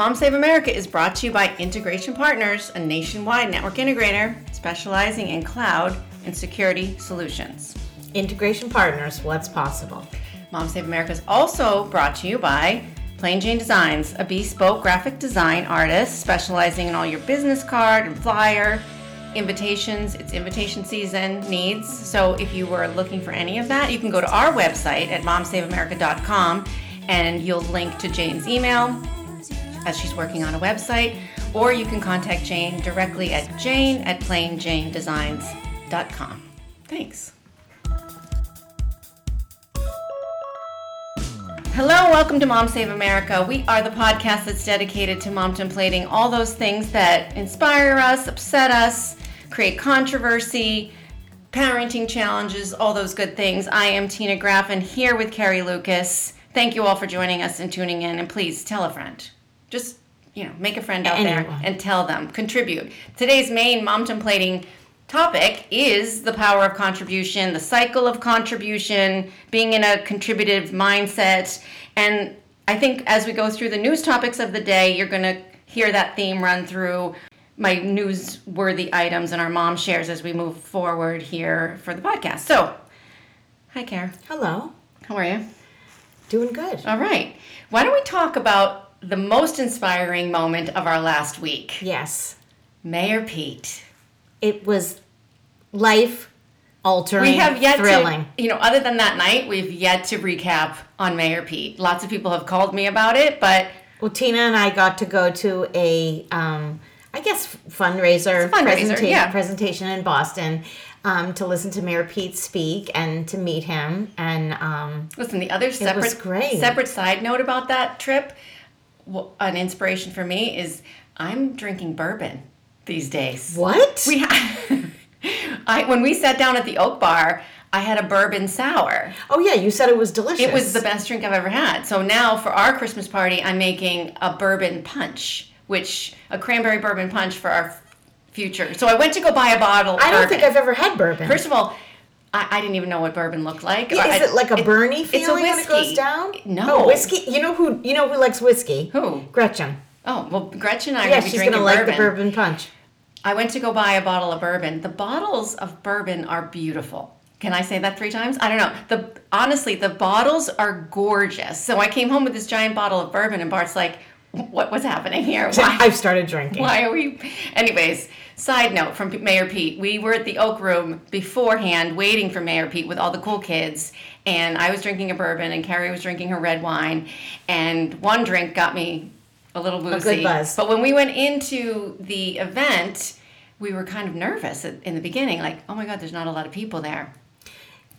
Mom Save America is brought to you by Integration Partners, a nationwide network integrator specializing in cloud and security solutions. Integration Partners, what's possible? Mom Save America is also brought to you by Plain Jane Designs, a bespoke graphic design artist specializing in all your business card and flyer invitations. It's invitation season needs. So if you were looking for any of that, you can go to our website at momsaveamerica.com and you'll link to Jane's email as she's working on a website, or you can contact Jane directly at jane@plainjanedesigns.com. Thanks. Hello, welcome to Mom Save America. We are the podcast that's dedicated to contemplating all those things that inspire us, upset us, create controversy, parenting challenges, all those good things. I am Tina Graffin here with Carrie Lucas. Thank you all for joining us and tuning in, and please tell a friend. Just, you know, make a friend out there and tell them. Contribute. Today's main contemplating topic is the power of contribution, the cycle of contribution, being in a contributive mindset. And I think as we go through the news topics of the day, you're going to hear that theme run through my newsworthy items and our mom shares as we move forward here for the podcast. So, hi, Kara. Hello. How are you? Doing good. All right. Why don't we talk about the most inspiring moment of our last week? Yes. Mayor Pete. It was life-altering, thrilling. We have yet to, other than that night, we've yet to recap on Mayor Pete. Lots of people have called me about it, but... Well, Tina and I got to go to a, fundraiser presentation in Boston to listen to Mayor Pete speak and to meet him. And listen, the other separate side note about that trip, an inspiration for me is I'm drinking bourbon these days. What? When we sat down at the Oak Bar, I had a bourbon sour. Oh yeah, you said it was delicious. It was the best drink I've ever had. So now for our Christmas party, I'm making a bourbon punch, which a cranberry bourbon punch for our future. So I went to go buy a bottle of bourbon. I don't think I've ever had bourbon. First of all, I didn't even know what bourbon looked like. Yeah, is it like a Bernie feeling when it goes down? No. Oh, whiskey? You know who likes whiskey? Who? Gretchen. Oh, well, Gretchen and I are going to be drinking bourbon. Yeah, she's going to like the bourbon punch. I went to go buy a bottle of bourbon. The bottles of bourbon are beautiful. Can I say that 3 times? I don't know. Honestly, the bottles are gorgeous. So I came home with this giant bottle of bourbon, and Bart's like, "What was happening here? Why? I've started drinking. Why are we?" Anyways, side note from Mayor Pete. We were at the Oak Room beforehand, waiting for Mayor Pete with all the cool kids, and I was drinking a bourbon, and Carrie was drinking her red wine, and one drink got me a little woozy. A good buzz. But when we went into the event, we were kind of nervous in the beginning. Like, oh my God, there's not a lot of people there.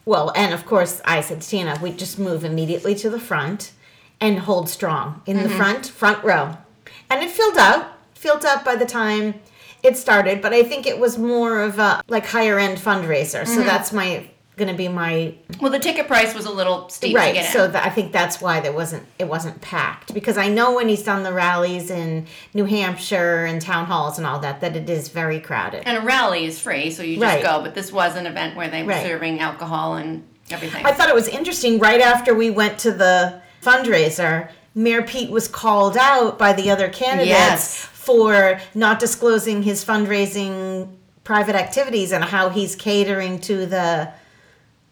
Well, and of course, I said to Tina, we just move immediately to the front and hold strong in the front row. And it filled up by the time it started. But I think it was more of a higher end fundraiser. So that's going to be my... Well, the ticket price was a little steep to get in. Right, so I think that's why it wasn't packed. Because I know when he's done the rallies in New Hampshire and town halls and all that it is very crowded. And a rally is free, so you just go. But this was an event where they were serving alcohol and everything. I thought it was interesting, right after we went to the fundraiser, Mayor Pete was called out by the other candidates for not disclosing his fundraising private activities and how he's catering to the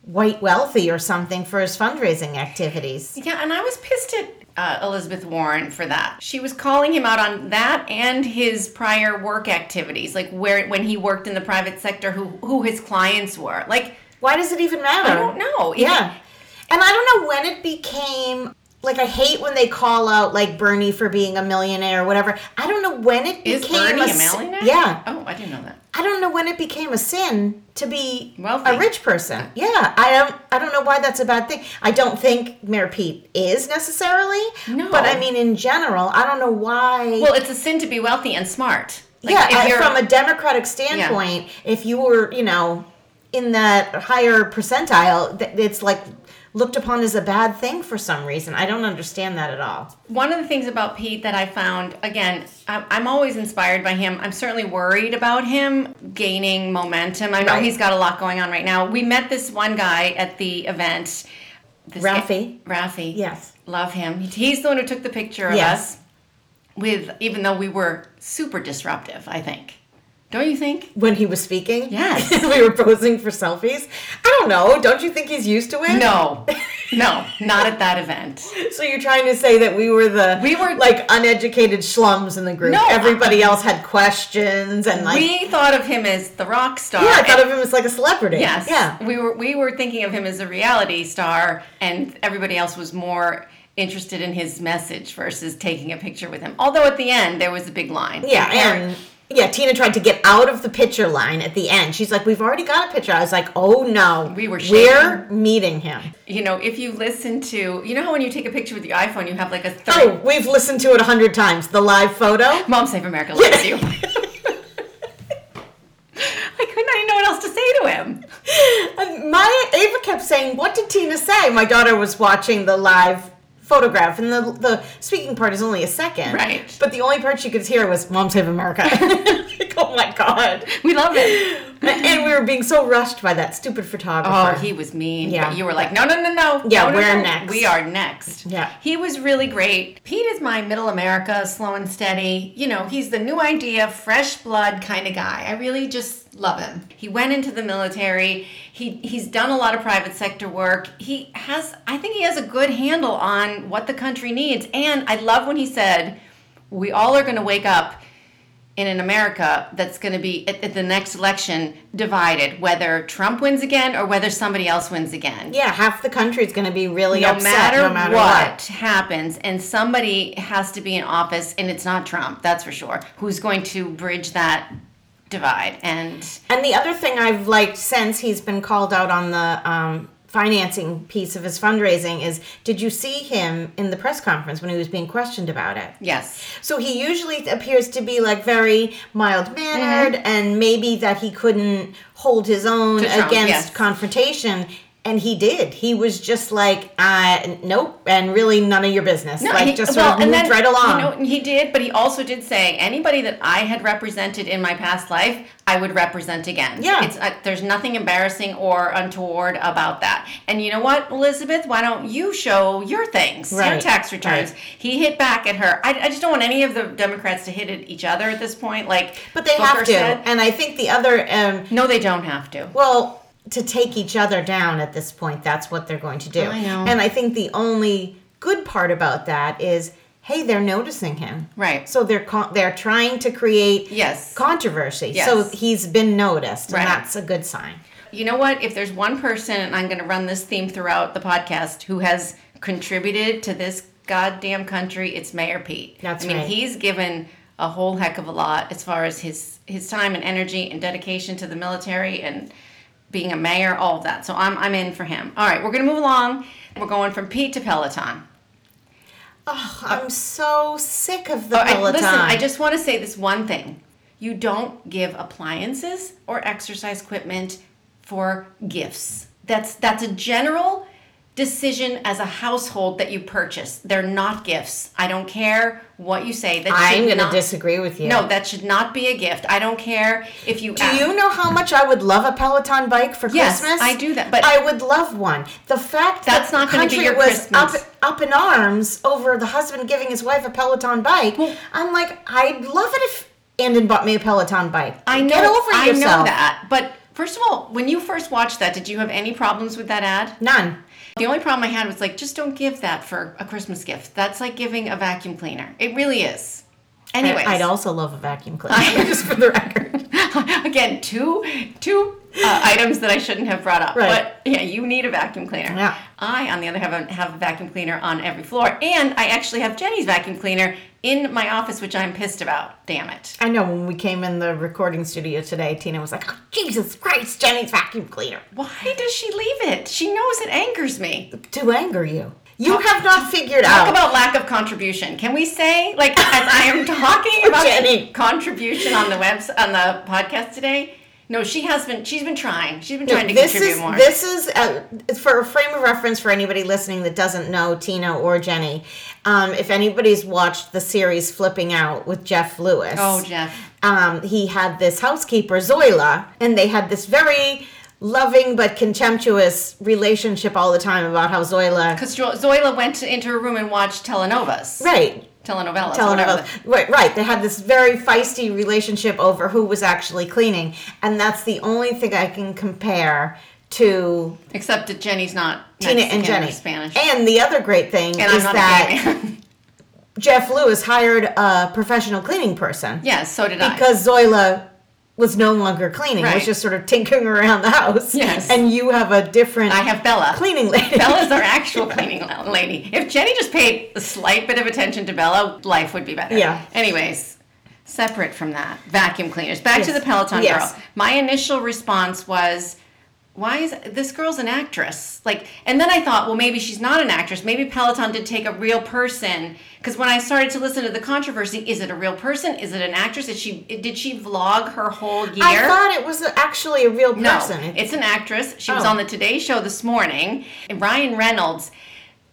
white wealthy or something for his fundraising activities. Yeah, and I was pissed at Elizabeth Warren for that. She was calling him out on that and his prior work activities, when he worked in the private sector, who his clients were. Why does it even matter? I don't know. Yeah. And I don't know when it became... I hate when they call out, Bernie for being a millionaire or whatever. I don't know when it became... Is Bernie a millionaire? Yeah. Oh, I didn't know that. I don't know when it became a sin to be wealthy. A rich person. Yeah. I don't know why that's a bad thing. I don't think Mayor Pete is necessarily. No. But, in general, I don't know why... Well, it's a sin to be wealthy and smart. From a democratic standpoint, if you were, in that higher percentile, it's looked upon as a bad thing for some reason. I don't understand that at all. One of the things about Pete that I found, again, I'm always inspired by him. I'm certainly worried about him gaining momentum. I know he's got a lot going on right now. We met this one guy at the event. Ralphie. Yes. Love him. He's the one who took the picture of us. with, even though we were super disruptive, I think. Don't you think? When he was speaking? Yes. We were posing for selfies? I don't know. Don't you think he's used to it? No. No. Not at that event. So you're trying to say that we were the... We were... Like, uneducated schlums in the group. No. Everybody else had questions and, like... We thought of him as the rock star. Yeah, I thought of him as, like, a celebrity. Yes. Yeah. We were thinking of him as a reality star, and everybody else was more... interested in his message versus taking a picture with him. Although at the end, there was a big line. Yeah, and Tina tried to get out of the picture line at the end. She's like, we've already got a picture. I was like, oh no, we're meeting him. You know, if you listen to, you know how when you take a picture with your iPhone, you have like a third. Oh, we've listened to it 100 times. The live photo. Mom Save America loves you. I didn't know what else to say to him. And Ava kept saying, what did Tina say? My daughter was watching the live photograph, and the speaking part is only a second. Right. But the only part she could hear was, Mom Save America. Like, oh my God. We love it. And we were being so rushed by that stupid photographer. Oh, he was mean. Yeah. But you were like, no. Yeah, we're next. We are next. Yeah. He was really great. Pete is my middle America, slow and steady. You know, he's the new idea, fresh blood kind of guy. I really just love him. He went into the military. He's done a lot of private sector work. I think he has a good handle on what the country needs. And I love when he said, we all are going to wake up in an America that's going to be, at the next election, divided, whether Trump wins again or whether somebody else wins again. Yeah, half the country is going to be really upset no matter what happens. And somebody has to be in office, and it's not Trump, that's for sure, who's going to bridge that divide. And the other thing I've liked since he's been called out on the... financing piece of his fundraising is, did you see him in the press conference when he was being questioned about it? Yes. So he usually appears to be like very mild-mannered, mm-hmm. and maybe that he couldn't hold his own against confrontation, and he did. He was just like, nope, and really none of your business. No, like, he just moved right along. You know, he did, but he also did say, anybody that I had represented in my past life, I would represent again. Yeah. There's nothing embarrassing or untoward about that. And you know what, Elizabeth? Why don't you show your things, your tax returns? Right. He hit back at her. I just don't want any of the Democrats to hit at each other at this point. But they have to. And I think the other... no, they don't have to. Well, to take each other down at this point, that's what they're going to do. I know. And I think the only good part about that is... hey, they're noticing him. Right. So they're trying to create controversy. Yes. So he's been noticed, and that's a good sign. You know what? If there's one person, and I'm going to run this theme throughout the podcast, who has contributed to this goddamn country, it's Mayor Pete. I mean, he's given a whole heck of a lot as far as his time and energy and dedication to the military and being a mayor, all of that. So I'm in for him. All right, we're going to move along. We're going from Pete to Peloton. Oh, I'm so sick of the Peloton. I just want to say this one thing. You don't give appliances or exercise equipment for gifts. That's a general decision as a household that you purchase. They're not gifts. I don't care what you say. I'm going to disagree with you. No, that should not be a gift. I don't care if you... Do you know how much I would love a Peloton bike for Christmas? Yes, I do that. But I would love one. The fact that the country was up in arms over the husband giving his wife a Peloton bike, well, I'm like, I'd love it if Andon bought me a Peloton bike. I know. Get over yourself. I know that. But first of all, when you first watched that, did you have any problems with that ad? None. The only problem I had was just don't give that for a Christmas gift. That's like giving a vacuum cleaner. It really is. Anyways. I'd also love a vacuum cleaner, just for the record. Again, two items that I shouldn't have brought up. Right. But yeah, you need a vacuum cleaner. Yeah. I, on the other hand, have a vacuum cleaner on every floor. And I actually have Jenny's vacuum cleaner in my office, which I'm pissed about. Damn it. I know. When we came in the recording studio today, Tina was like, oh, Jesus Christ, Jenny's vacuum cleaner. Why does she leave it? She knows it angers me. To anger you. You have not figured out. Talk about lack of contribution. Can we say, as I am talking about Jenny. Contribution on the website, on the podcast today? No, she has been. She's been trying. She's been trying to contribute more. This is for a frame of reference for anybody listening that doesn't know Tina or Jenny. If anybody's watched the series Flipping Out with Jeff Lewis, he had this housekeeper Zoila, and they had this very loving but contemptuous relationship all the time about how Zoila, because Zoila went into her room and watched telenovas, right. telenovelas. Right. They had this very feisty relationship over who was actually cleaning. And that's the only thing I can compare to... Except that Jenny's not Tina Mexican and Jenny. Spanish. And the other great thing and is that... Jeff Lewis hired a professional cleaning person. Yes, yeah, so did I. Because Zoila was no longer cleaning. Right. It was just sort of tinkering around the house. Yes. And you have a different... I have Bella. Cleaning lady. Bella's our actual cleaning lady. If Jenny just paid a slight bit of attention to Bella, life would be better. Yeah. Anyways, separate from that, vacuum cleaners. Back to the Peloton girl. My initial response was... Why is this girl's an actress? Like, and then I thought, well, maybe she's not an actress. Maybe Peloton did take a real person. Because when I started to listen to the controversy, is it a real person? Is it an actress? Did she vlog her whole year? I thought it was actually a real person. No, it's an actress. She was on the Today Show this morning. And Ryan Reynolds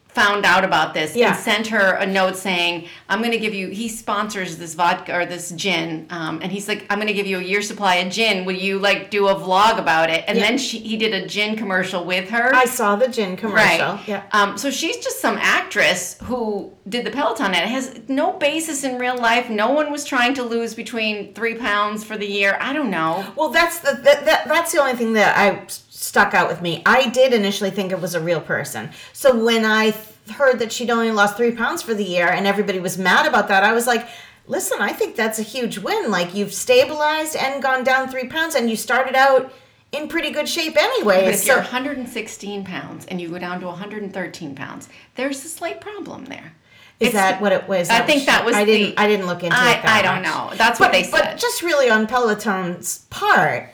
found out about this and sent her a note saying, I'm going to give you, he sponsors this vodka or this gin, and he's like, I'm going to give you a year's supply of gin. Will you like do a vlog about it? And then he did a gin commercial with her. I saw the gin commercial. Right. Yeah. So she's just some actress who did the Peloton ad. It has no basis in real life. No one was trying to lose between 3 pounds for the year. I don't know. Well, that's the only thing that I stuck out with me. I did initially think it was a real person. So when I heard that she'd only lost 3 pounds for the year and everybody was mad about that, I was like, listen, I think that's a huge win. Like, you've stabilized and gone down 3 pounds and you started out in pretty good shape anyway. But if you're 116 pounds and you go down to 113 pounds, there's a slight problem there. Is that what it was? I think that was I didn't look into it that much. I don't know. That's what they said. But just really on Peloton's part,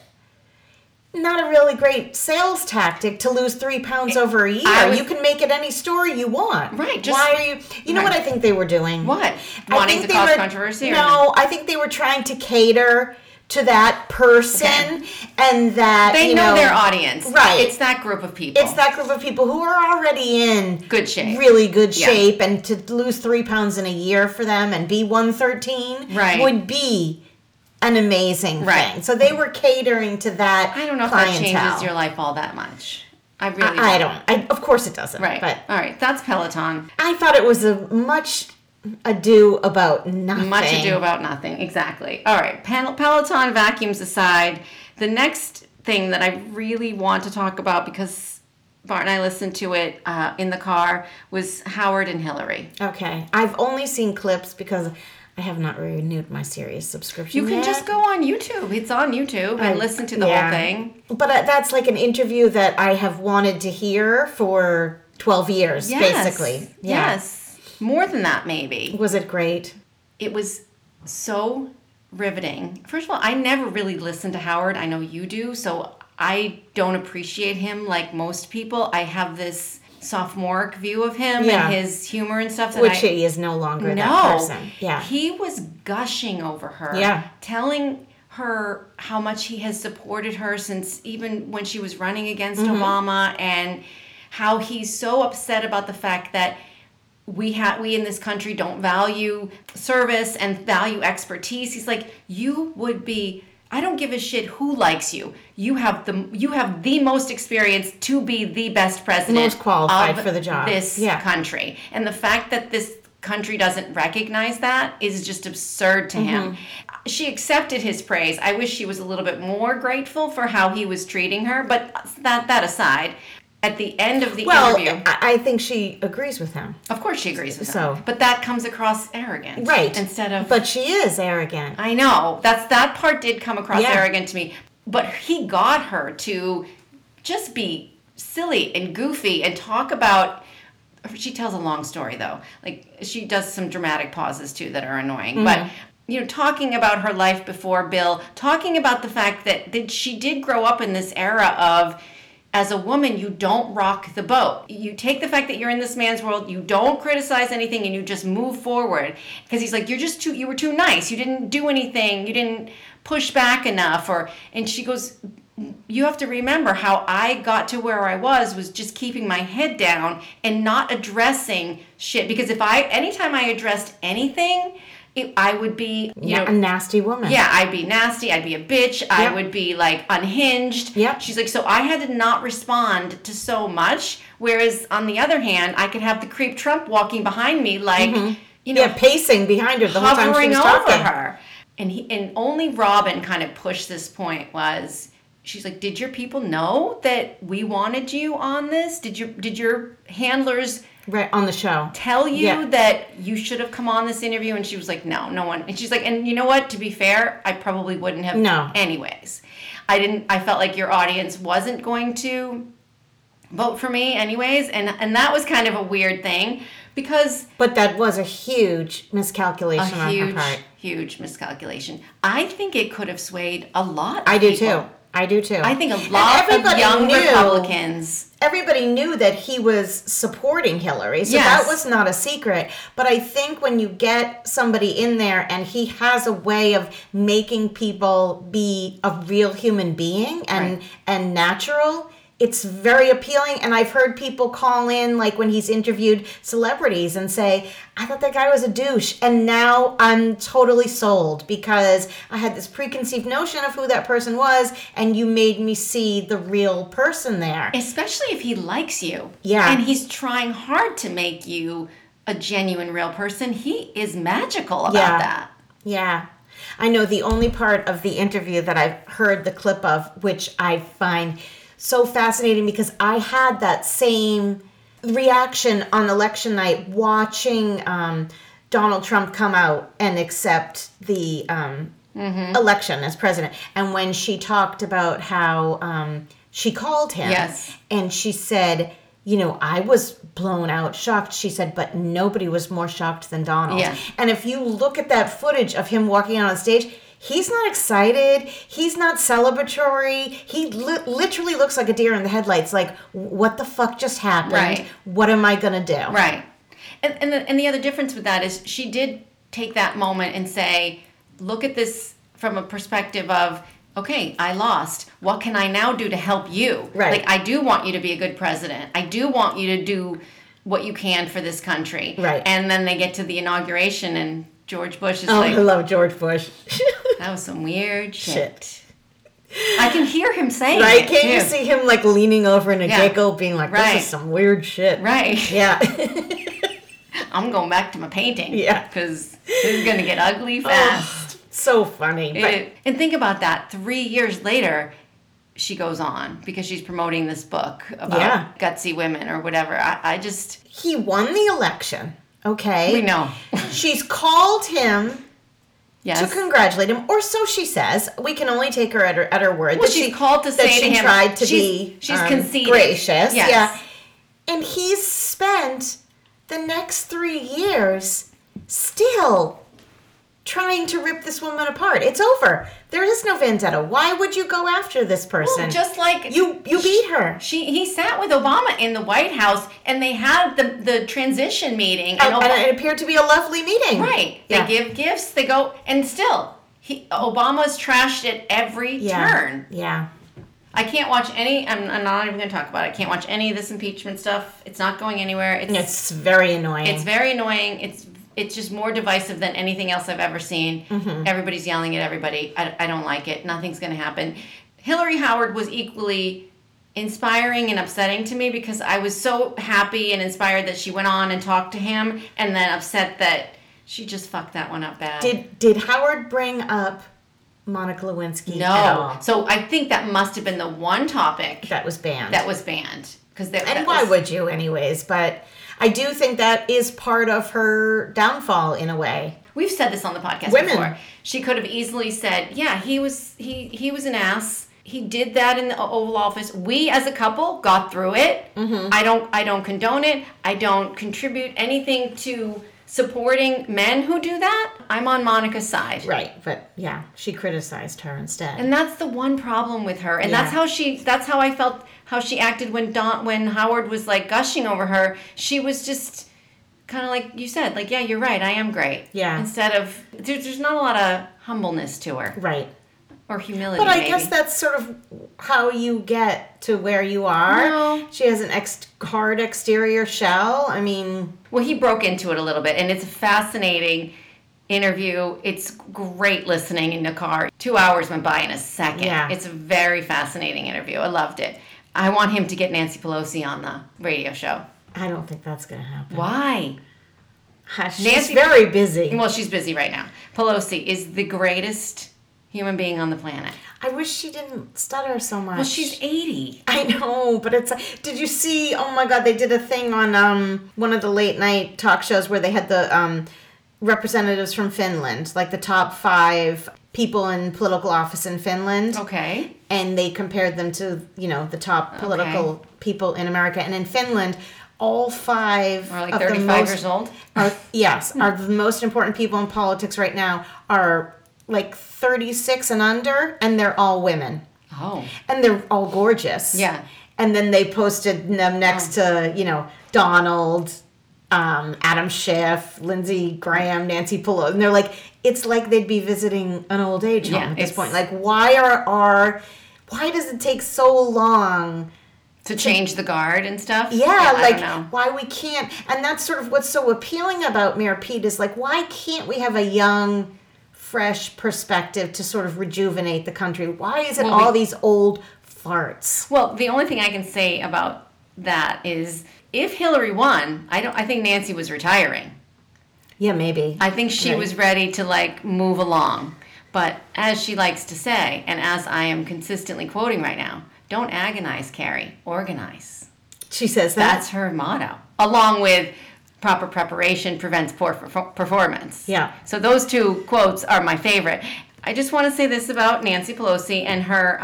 not a really great sales tactic to lose 3 pounds over a year. You can make it any story you want. Right. Just, why are you... You know what I think they were doing? What? Wanting to cause controversy? No, I think they were trying to cater to that person and that, they know their audience. Right. It's that group of people. It's that group of people who are already in... Good shape. Really good shape. And to lose 3 pounds in a year for them and be 113 would be... an amazing thing. So they were catering to that. I don't know clientele. If that changes your life all that much. I really don't. Of course it doesn't. Right. But all right. That's Peloton. I thought it was a much ado about nothing. Much ado about nothing. Exactly. All right. Peloton vacuums aside, the next thing that I really want to talk about, because Bart and I listened to it in the car, was Howard and Hillary. Okay. I've only seen clips because... I have not renewed my Sirius subscription. You can just go on YouTube. It's on YouTube and listen to the whole thing. But that's like an interview that I have wanted to hear for 12 years, basically. Yeah. Yes. More than that, maybe. Was it great? It was so riveting. First of all, I never really listened to Howard. I know you do, so I don't appreciate him like most people. I have this... sophomoric view of him and his humor and stuff. Which he is no longer that person. Yeah. He was gushing over her. Yeah. Telling her how much he has supported her since even when she was running against Obama, and how he's so upset about the fact that we in this country don't value service and value expertise. He's like, you would be... I don't give a shit who likes you. You have the most experience to be the best president, most qualified for the job, this country. And the fact that this country doesn't recognize that is just absurd to him. She accepted his praise. I wish she was a little bit more grateful for how he was treating her. But that aside, at the end of the interview... Well, I think she agrees with him. Of course she agrees with him. But that comes across arrogant. Right. Instead of... But she is arrogant. I know. That part did come across arrogant to me. But he got her to just be silly and goofy and talk about... She tells a long story, though. Like, she does some dramatic pauses, too, that are annoying. But... you know, talking about her life before Bill, talking about the fact that she did grow up in this era of... As a woman, you don't rock the boat. You take the fact that you're in this man's world, you don't criticize anything, and you just move forward. Because he's like, you were too nice. You didn't do anything. You didn't push back enough. And she goes, you have to remember how I got to where I was just keeping my head down and not addressing shit. Because anytime I addressed anything... I would be, you know, a nasty woman. Yeah, I'd be nasty. I'd be a bitch. Yep. I would be, like, unhinged. Yep. She's like, so I had to not respond to so much, whereas, on the other hand, I could have the creep Trump walking behind me like, you know, pacing behind her the whole time she was talking. Hovering over her. And only Robin kind of pushed this point was, she's like, did your people know that we wanted you on this? Did your handlers on the show tell you that you should have come on this interview? And she was like, no, no one. And she's like, and you know what? To be fair, I probably wouldn't have. No. Anyways, I felt like your audience wasn't going to vote for me anyways. And that was kind of a weird thing because. But that was a huge miscalculation on her part. Huge miscalculation. I think it could have swayed a lot. I do too. I think a lot of young Republicans. Everybody knew that he was supporting Hillary, so that was not a secret. But I think when you get somebody in there and he has a way of making people be a real human being and natural, it's very appealing. And I've heard people call in, like when he's interviewed celebrities, and say, I thought that guy was a douche, and now I'm totally sold because I had this preconceived notion of who that person was, and you made me see the real person there. Especially if he likes you. Yeah. And he's trying hard to make you a genuine, real person. He is magical about that. Yeah. I know the only part of the interview that I've heard the clip of, which I find so fascinating because I had that same reaction on election night watching Donald Trump come out and accept the election as president. And when she talked about how she called him and she said, you know, I was blown out, shocked. She said, but nobody was more shocked than Donald. Yeah. And if you look at that footage of him walking out on stage, he's not excited. He's not celebratory. He literally looks like a deer in the headlights. Like, what the fuck just happened? Right. What am I going to do? Right. And the other difference with that is she did take that moment and say, look at this from a perspective of, okay, I lost. What can I now do to help you? Right. Like, I do want you to be a good president. I do want you to do what you can for this country. Right. And then they get to the inauguration and George Bush is like... Oh, I love George Bush. That was some weird shit. I can hear him saying it, too. Right? Can't you see him, like, leaning over in a gecko being like, this is some weird shit. Right. Yeah. I'm going back to my painting. Yeah. Because this is going to get ugly fast. Oh, so funny. And think about that. 3 years later, she goes on because she's promoting this book about gutsy women or whatever. I just... He won the election. Okay. We know. She's called him to congratulate him, or so she says. We can only take her at her word. Well, she's called to say that to him. She tried to be gracious. Yes. Yeah. And he's spent the next 3 years still trying to rip this woman apart. It's over. There is no vendetta. Why would you go after this person? Well, just like you beat her. He sat with Obama in the White House, and they had the transition meeting, and it appeared to be a lovely meeting. Right. Yeah. They give gifts. They go, and still Obama's trashed at every turn. Yeah. I can't watch any. I'm not even going to talk about it. I can't watch any of this impeachment stuff. It's not going anywhere. It's very annoying. It's very annoying. It's just more divisive than anything else I've ever seen. Mm-hmm. Everybody's yelling at everybody. I don't like it. Nothing's going to happen. Hillary Howard was equally inspiring and upsetting to me because I was so happy and inspired that she went on and talked to him, and then upset that she just fucked that one up bad. Did Howard bring up Monica Lewinsky at all? No. So I think that must have been the one topic that was banned. And why would you anyways? But... I do think that is part of her downfall in a way. We've said this on the podcast before. She could have easily said, he was an ass. He did that in the Oval Office. We as a couple got through it. Mm-hmm. I don't condone it. I don't contribute anything to supporting men who do that. I'm on Monica's side. Right, but she criticized her instead. And that's the one problem with her. And that's how I felt how she acted when Howard was like gushing over her. She was just kind of like you said, like, yeah, you're right, I am great. Yeah. Instead of there's not a lot of humbleness to her. Right. Or humility. But I guess that's sort of how you get to where you are. No. She has an hard exterior shell. I mean... Well, he broke into it a little bit, and it's a fascinating interview. It's great listening in the car. 2 hours went by in a second. Yeah. It's a very fascinating interview. I loved it. I want him to get Nancy Pelosi on the radio show. I don't think that's going to happen. Why? She's very busy. Well, she's busy right now. Pelosi is the greatest human being on the planet. I wish she didn't stutter so much. Well, she's 80. I know, but it's... Did you see... Oh, my God, they did a thing on one of the late-night talk shows where they had the representatives from Finland, like the top 5 people in political office in Finland. Okay. And they compared them to, you know, the top political people in America. And in Finland... All 5 are like 35 years old. Are the most important people in politics right now are like 36 and under, and they're all women. Oh, and they're all gorgeous. Yeah, and then they posted them next to Donald, Adam Schiff, Lindsey Graham, Nancy Pelosi, and they're like, it's like they'd be visiting an old age home at this point. Like, why does it take so long? To change the guard and stuff? Yeah, I don't know. Why we can't... And that's sort of what's so appealing about Mayor Pete is, like, why can't we have a young, fresh perspective to sort of rejuvenate the country? Why is it these old farts? Well, the only thing I can say about that is if Hillary won, I think Nancy was retiring. Yeah, maybe. I think she was ready to, like, move along. But as she likes to say, and as I am consistently quoting right now, don't agonize, Carrie. Organize. She says that. That's her motto. Along with proper preparation prevents poor performance. Yeah. So those two quotes are my favorite. I just want to say this about Nancy Pelosi and her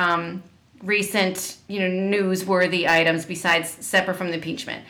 recent, newsworthy items besides separate from the impeachment.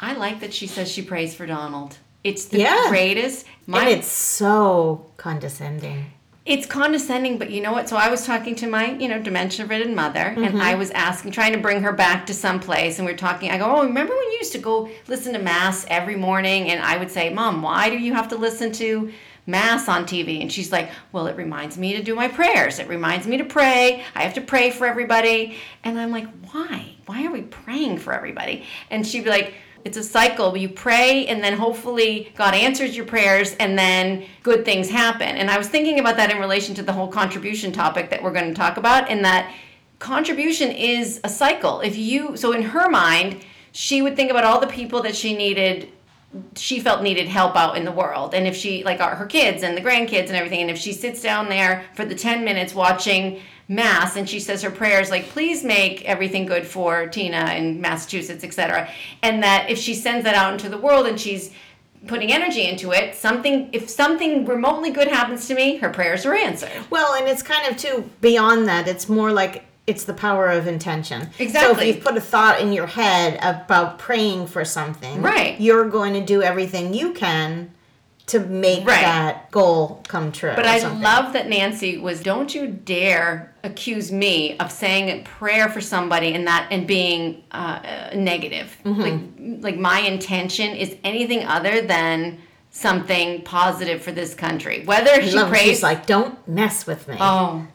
I like that she says she prays for Donald. It's the greatest. And it's so condescending. It's condescending, but you know what? So I was talking to my, dementia-ridden mother, and I was asking, trying to bring her back to some place, and we were talking. I go, oh, remember when you used to go listen to Mass every morning? And I would say, Mom, why do you have to listen to Mass on TV? And she's like, well, it reminds me to do my prayers. It reminds me to pray. I have to pray for everybody. And I'm like, why? Why are we praying for everybody? And she'd be like, it's a cycle. You pray, and then hopefully God answers your prayers, and then good things happen. And I was thinking about that in relation to the whole contribution topic that we're going to talk about, and that contribution is a cycle. So in her mind, she would think about all the people that she felt needed help out in the world. And if she, like her kids and the grandkids and everything, and if she sits down there for the 10 minutes watching Mass and she says her prayers, like, please make everything good for Tina in Massachusetts, etc. And that if she sends that out into the world and she's putting energy into it, if something remotely good happens to me, her prayers are answered. Well, and it's kind of too beyond that. It's more like it's the power of intention. Exactly. So if you've put a thought in your head about praying for something, you're going to do everything you can to make that goal come true. But I love that Nancy was, don't you dare accuse me of saying a prayer for somebody and being negative. Mm-hmm. Like my intention is anything other than something positive for this country. Whether she prays... She's like, don't mess with me. Oh.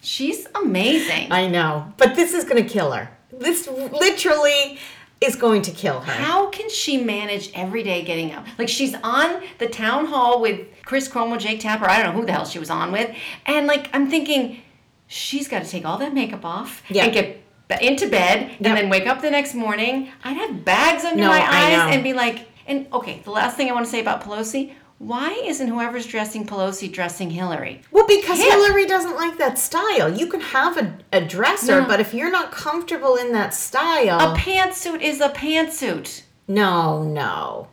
She's amazing. I know. But this is going to kill her. This literally... is going to kill her. How can she manage every day getting up? Like, she's on the town hall with Chris Cuomo, Jake Tapper, I don't know who the hell she was on with, and, like, I'm thinking, she's got to take all that makeup off and get into bed and then wake up the next morning. I'd have bags under my eyes and be like, the last thing I want to say about Pelosi, why isn't whoever's dressing Pelosi dressing Hillary? Well, because Hillary doesn't like that style. You can have a dresser, but if you're not comfortable in that style... A pantsuit is a pantsuit. No.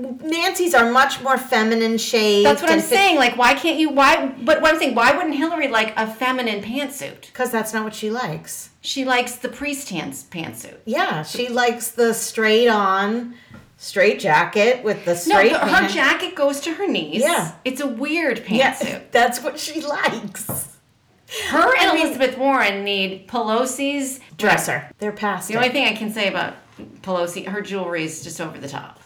Nancy's are much more feminine shades. That's what I'm saying. Like, why can't you... But what I'm saying, why wouldn't Hillary like a feminine pantsuit? Because that's not what she likes. She likes the priest pantsuit. Yeah, she likes the straight-on... Straight jacket with the straight her jacket goes to her knees. Yeah. It's a weird pantsuit. Yeah, that's what she likes. Her and Elizabeth Warren need Pelosi's dresser. They're past it. The only thing I can say about Pelosi, her jewelry is just over the top.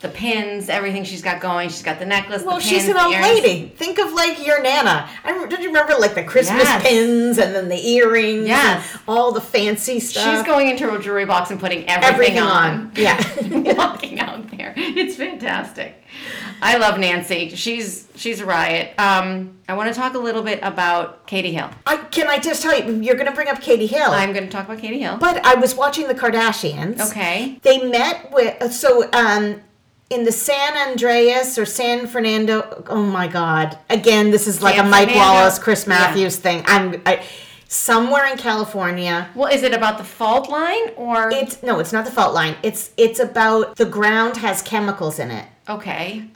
The pins, everything she's got going. She's got the necklace, the pins, she's an old lady. Think of, like, your Nana. Don't you remember, like, the Christmas pins and then the earrings? Yes. And all the fancy stuff. She's going into her jewelry box and putting everything on. Yeah. Walking out there. It's fantastic. I love Nancy. She's a riot. I want to talk a little bit about Katie Hill. Can I just tell you, you're going to bring up Katie Hill. I'm going to talk about Katie Hill. But I was watching the Kardashians. Okay. They met with... So, in the San Andreas or San Fernando. Oh my God. Again, this is like San a Mike Fernando. Wallace, Chris Matthews thing. Somewhere in California. Well, is it about the fault line or? It's not the fault line. It's about the ground has chemicals in it. Okay.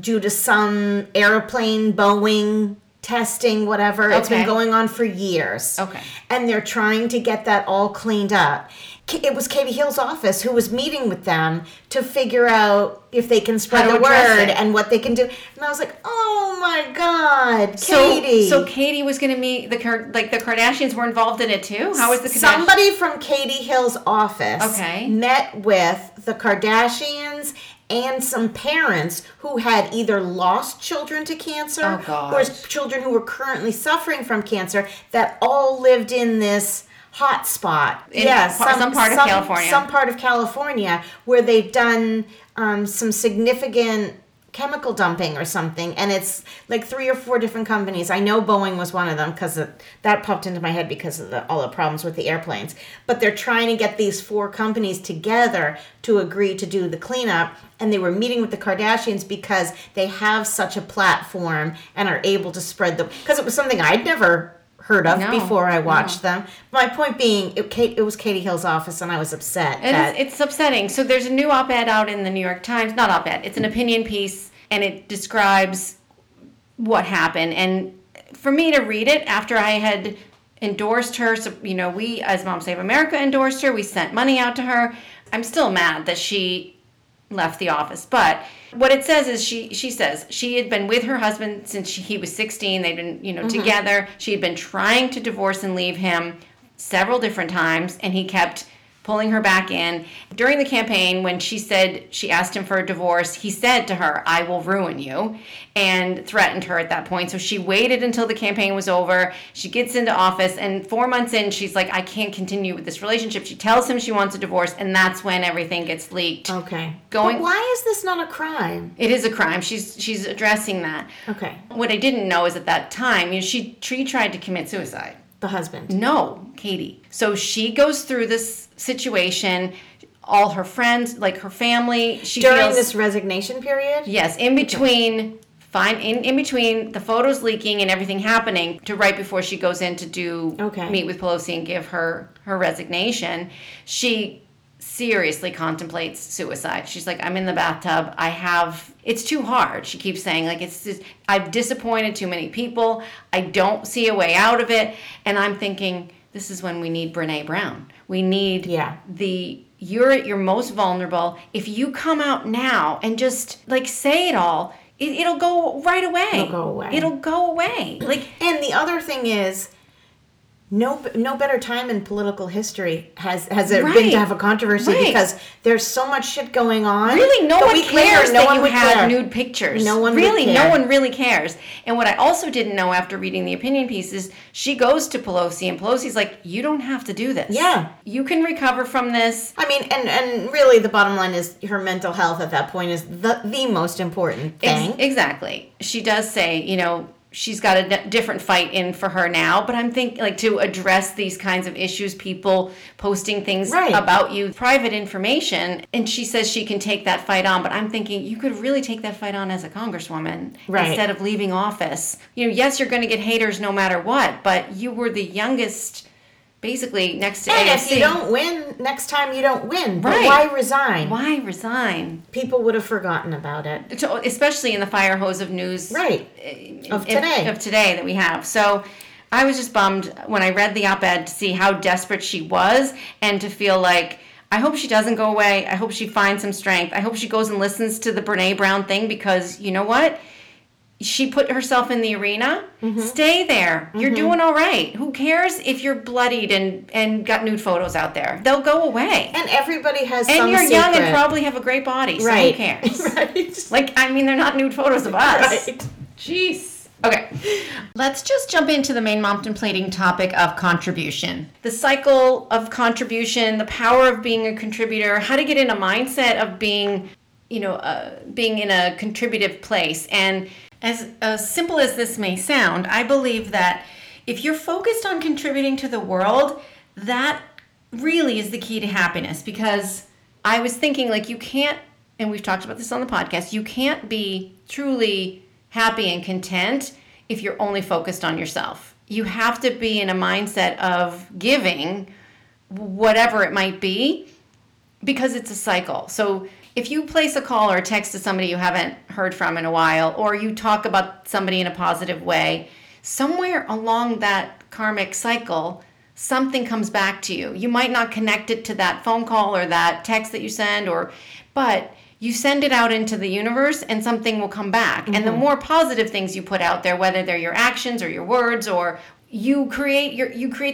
Due to some airplane, Boeing testing, whatever. Okay. It's been going on for years. Okay. And they're trying to get that all cleaned up. It was Katie Hill's office who was meeting with them to figure out if they can spread the word and what they can do. And I was like, oh my God, Katie. So Katie was going to meet, the Kardashians were involved in it too? How was the Kardashians? Somebody from Katie Hill's office met with the Kardashians and some parents who had either lost children to cancer or children who were currently suffering from cancer that all lived in this hot spot. Some part of California. Some part of California where they've done some significant chemical dumping or something. And it's like 3 or 4 different companies. I know Boeing was one of them because that popped into my head because of all the problems with the airplanes. But they're trying to get these 4 companies together to agree to do the cleanup. And they were meeting with the Kardashians because they have such a platform and are able to spread the... Because it was something I'd never... heard of before I watched them. My point being, it was Katie Hill's office, and I was upset. It's upsetting. So there's a new op-ed out in the New York Times. Not op-ed. It's an opinion piece, and it describes what happened. And for me to read it after I had endorsed her, so, you know, we as Mom Save America endorsed her. We sent money out to her. I'm still mad that she left the office, but... What it says is she says she had been with her husband since he was 16. They'd been, together. She had been trying to divorce and leave him several different times, and he kept pulling her back in. During the campaign, when she asked him for a divorce, he said to her, "I will ruin you," and threatened her at that point. So she waited until the campaign was over. She gets into office, and 4 months in, she's like, "I can't continue with this relationship." She tells him she wants a divorce, and that's when everything gets leaked. Okay. But why is this not a crime? It is a crime. She's addressing that. Okay. What I didn't know is at that time, she tried to commit suicide. The husband? No, Katie. So she goes through this situation, all her friends, like her family. During this resignation period? Yes, in between the photos leaking and everything happening to right before she goes in to meet with Pelosi and give her resignation, she seriously contemplates suicide. She's like, I'm in the bathtub. It's too hard. She keeps saying, like, I've disappointed too many people. I don't see a way out of it. And I'm thinking, this is when we need Brené Brown. We need you're at your most vulnerable. If you come out now and just, like, say it all, it'll go right away. It'll go away. And the other thing is, no better time in political history has it been to have a controversy because there's so much shit going on. Really, no one cares that you have nude pictures. No one really, no one really cares. And what I also didn't know after reading the opinion piece is she goes to Pelosi and Pelosi's like, you don't have to do this. Yeah, you can recover from this. I mean, and really, the bottom line is her mental health at that point is the most important thing. Exactly. She does say, she's got a different fight in for her now, but I'm thinking, like, to address these kinds of issues, people posting things about you, private information, and she says she can take that fight on, but I'm thinking you could really take that fight on as a congresswoman instead of leaving office. Yes, you're going to get haters no matter what, but you were the youngest, basically, next to AOC. And if you don't win, next time you don't win. But why resign? Why resign? People would have forgotten about it. Especially in the fire hose of news. Right. Of today that we have. So I was just bummed when I read the op-ed to see how desperate she was and to feel like, I hope she doesn't go away. I hope she finds some strength. I hope she goes and listens to the Brené Brown thing because, you know what? She put herself in the arena. Mm-hmm. Stay there. You're doing all right. Who cares if you're bloodied and got nude photos out there? They'll go away. And everybody has some secret. And you're young and probably have a great body, so who cares? They're not nude photos of us. Right. Jeez. Okay. Let's just jump into the main Mompton Plating topic of contribution. The cycle of contribution, the power of being a contributor, how to get in a mindset of being in a contributive place. And as simple as this may sound, I believe that if you're focused on contributing to the world, that really is the key to happiness. Because I was thinking, like, you can't and we've talked about this on the podcast, you can't be truly happy and content if you're only focused on yourself. You have to be in a mindset of giving, whatever it might be, because it's a cycle. So if you place a call or a text to somebody you haven't heard from in a while, or you talk about somebody in a positive way, somewhere along that karmic cycle, something comes back to you. You might not connect it to that phone call or that text that you send, but you send it out into the universe and something will come back. Mm-hmm. And the more positive things you put out there, whether they're your actions or your words, or you create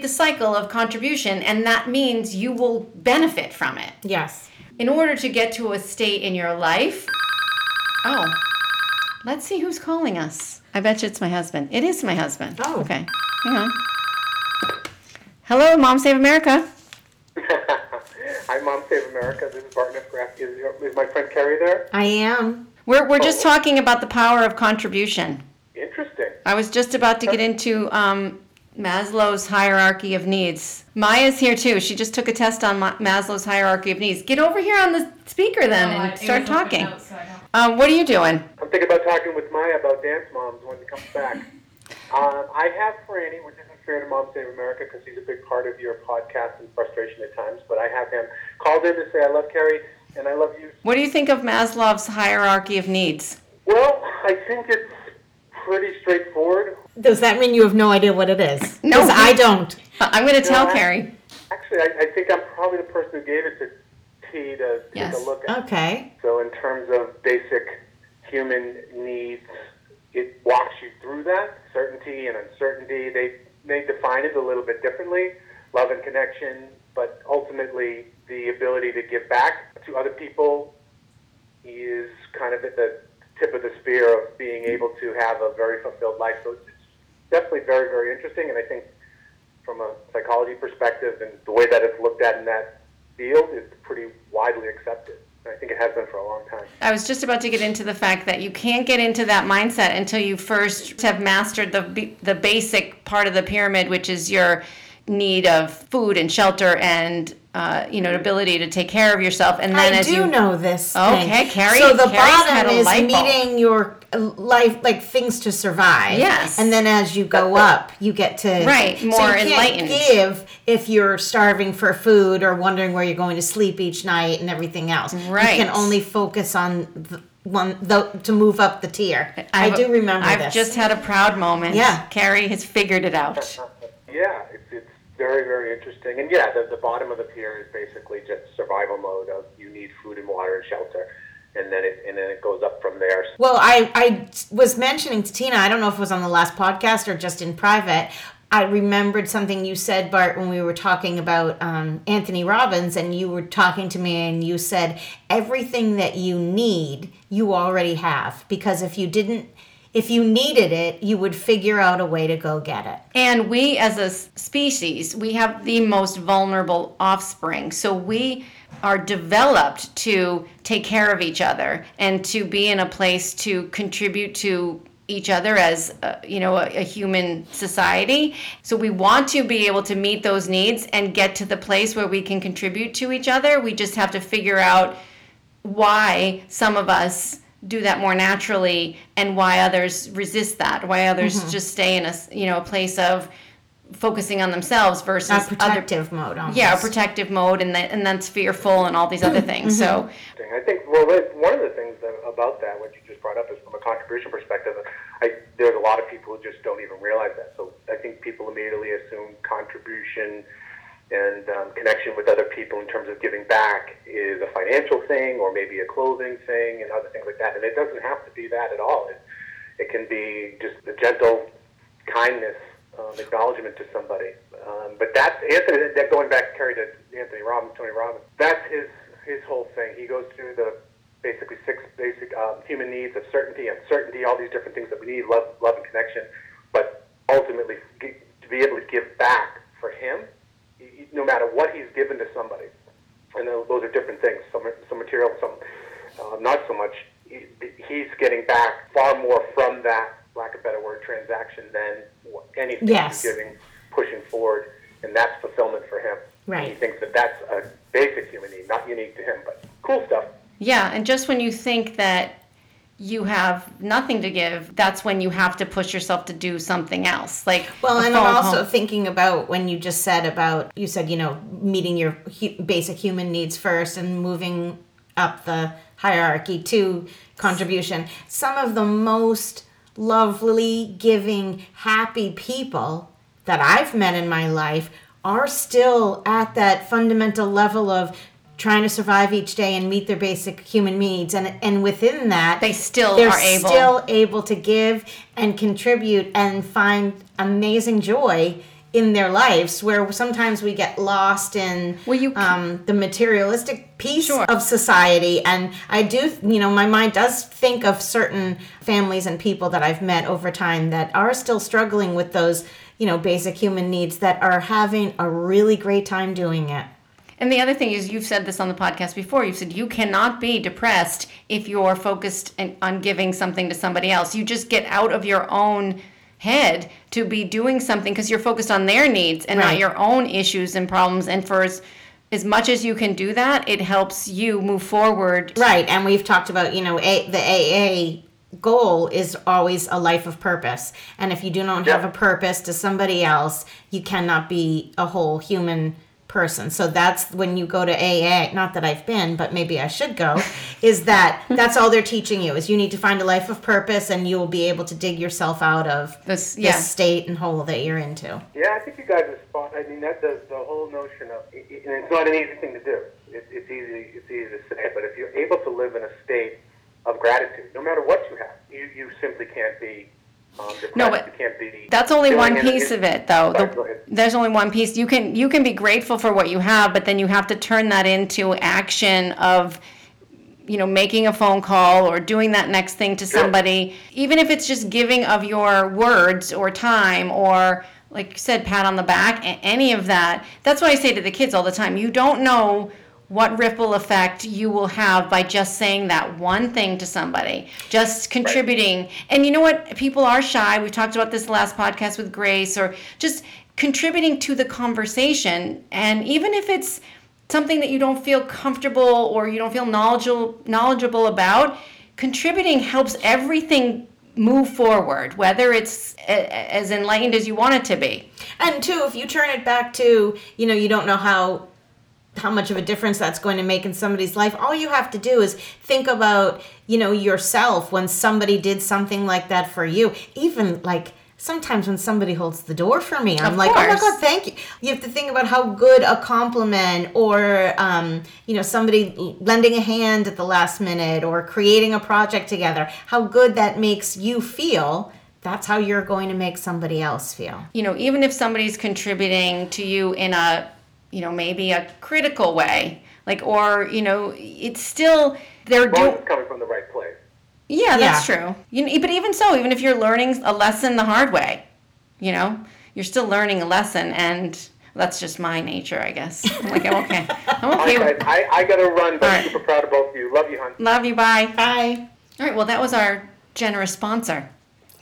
the cycle of contribution, and that means you will benefit from it. Yes. In order to get to a state in your life... Oh, let's see who's calling us. I bet you it's my husband. It is my husband. Oh. Okay. Hang on. Hello, Mom Save America. Hi, Mom Save America. This is Barton F. Graff. Is my friend Carrie there? I am. We're just talking about the power of contribution. Interesting. I was just about to get into Maslow's hierarchy of needs. Maya's here too. She just took a test on Maslow's hierarchy of needs. Get over here on the speaker then and start talking. What are you doing? I'm thinking about talking with Maya about Dance Moms when she comes back. I have Franny, which is fair to Mom Save America because he's a big part of your podcast and frustration at times, but I have him called in to say I love Carrie and I love you. What do you think of Maslow's hierarchy of needs? Well, I think it's pretty straightforward. Does that mean you have no idea what it is? No, I don't. I'm going to tell Carrie. Actually, I think I'm probably the person who gave it to T to take a look at. Okay. So in terms of basic human needs, it walks you through that. Certainty and uncertainty, they define it a little bit differently, love and connection, but ultimately the ability to give back to other people is kind of at the tip of the spear of being able to have a very fulfilled life. So it's definitely very, very interesting, and I think from a psychology perspective and the way that it's looked at in that field is pretty widely accepted. I think it has been for a long time. I was just about to get into the fact that you can't get into that mindset until you first have mastered the basic part of the pyramid, which is your need of food and shelter and ability to take care of yourself. And then know this. Okay, thing. Carrie. So the bottom is meeting your life, like things to survive. Yes. And then as you go up, you get to more so you enlightened. Can't give if you're starving for food or wondering where you're going to sleep each night and everything else. Right. You can only focus on to move up the tier. I do remember this. I've just had a proud moment. Yeah. Carrie has figured it out. Yeah. Very, very interesting. And yeah, the bottom of the pier is basically just survival mode of you need food and water and shelter. And then it goes up from there. Well, I was mentioning to Tina, I don't know if it was on the last podcast or just in private, I remembered something you said, Bart, when we were talking about Anthony Robbins, and you were talking to me and you said, everything that you need, you already have. Because if you needed it, you would figure out a way to go get it. And we as a species, we have the most vulnerable offspring. So we are developed to take care of each other and to be in a place to contribute to each other as a human society. So we want to be able to meet those needs and get to the place where we can contribute to each other. We just have to figure out why some of us do that more naturally and why others resist that, why others just stay in a place of focusing on themselves versus a protective mode. Almost. Yeah, a protective mode, and that's fearful and all these other things. Mm-hmm. So I think one of the things about that, what you just brought up, is from a contribution perspective, there's a lot of people who just don't even realize that. So I think people immediately assume contribution and connection with other people in terms of giving back is a financial thing or maybe a clothing thing and other things like that. And it doesn't have to be that at all. It can be just a gentle kindness, acknowledgement to somebody. But that's Anthony, going back, Carrie, to Anthony Robbins, Tony Robbins, that's his whole thing. He goes through the basically six basic human needs of certainty, uncertainty, all these different things that we need, love and connection. But ultimately, to be able to give back for him, no matter what he's given to somebody, and those are different things, some material, some not so much, he's getting back far more from that, lack of a better word, transaction than anything he's giving, pushing forward, and that's fulfillment for him. Right. He thinks that's a basic human need, not unique to him, but cool stuff. Yeah, and just when you think that you have nothing to give, that's when you have to push yourself to do something else. Like, well, and I'm also thinking about when you just said about, you said, you know, meeting your basic human needs first and moving up the hierarchy to contribution. Some of the most lovely, giving, happy people that I've met in my life are still at that fundamental level of trying to survive each day and meet their basic human needs. And within that, they're still able to give and contribute and find amazing joy in their lives, where sometimes we get lost in the materialistic piece of society. And I do, you know, my mind does think of certain families and people that I've met over time that are still struggling with those, you know, basic human needs, that are having a really great time doing it. And the other thing is, you've said this on the podcast before, you've said you cannot be depressed if you're focused on giving something to somebody else. You just get out of your own head to be doing something, because you're focused on their needs and not your own issues and problems. And for as much as you can do that, it helps you move forward. Right. And we've talked about, you know, the AA goal is always a life of purpose. And if you do not have a purpose to somebody else, you cannot be a whole human person. So that's when you go to AA, not that I've been, but maybe I should go, is that's all they're teaching you, is you need to find a life of purpose and you will be able to dig yourself out of this state and hole that you're into. Yeah, I think you guys are spot. I mean, that does the whole notion of, and it's not an easy thing to do. It's easy to say, but if you're able to live in a state of gratitude, no matter what you have, you simply can't be no, but that's only one piece of it, though. There's only one piece. You can be grateful for what you have, but then you have to turn that into action of, you know, making a phone call or doing that next thing to somebody, even if it's just giving of your words or time or, like you said, pat on the back, any of that. That's what I say to the kids all the time. You don't know what ripple effect you will have by just saying that one thing to somebody, just contributing. Right. And you know what? People are shy. We talked about this last podcast with Grace, or just contributing to the conversation. And even if it's something that you don't feel comfortable or you don't feel knowledgeable about, contributing helps everything move forward, whether it's as enlightened as you want it to be. And too, if you turn it back to, you know, you don't know how much of a difference that's going to make in somebody's life. All you have to do is think about, you know, yourself when somebody did something like that for you. Even like sometimes when somebody holds the door for me, I'm like, oh my God, thank you. You have to think about how good a compliment, or, you know, somebody lending a hand at the last minute or creating a project together, how good that makes you feel. That's how you're going to make somebody else feel. You know, even if somebody's contributing to you in a, you know, maybe a critical way, like, or, you know, it's still, they're coming from the right place. Yeah, that's true. You know, but even so, even if you're learning a lesson the hard way, you know, you're still learning a lesson, and that's just my nature, I guess. I'm like, I'm okay. Right, guys, I got to run, but I'm super proud of both of you. Love you, hon. Love you, bye. Bye. All right, well, that was our generous sponsor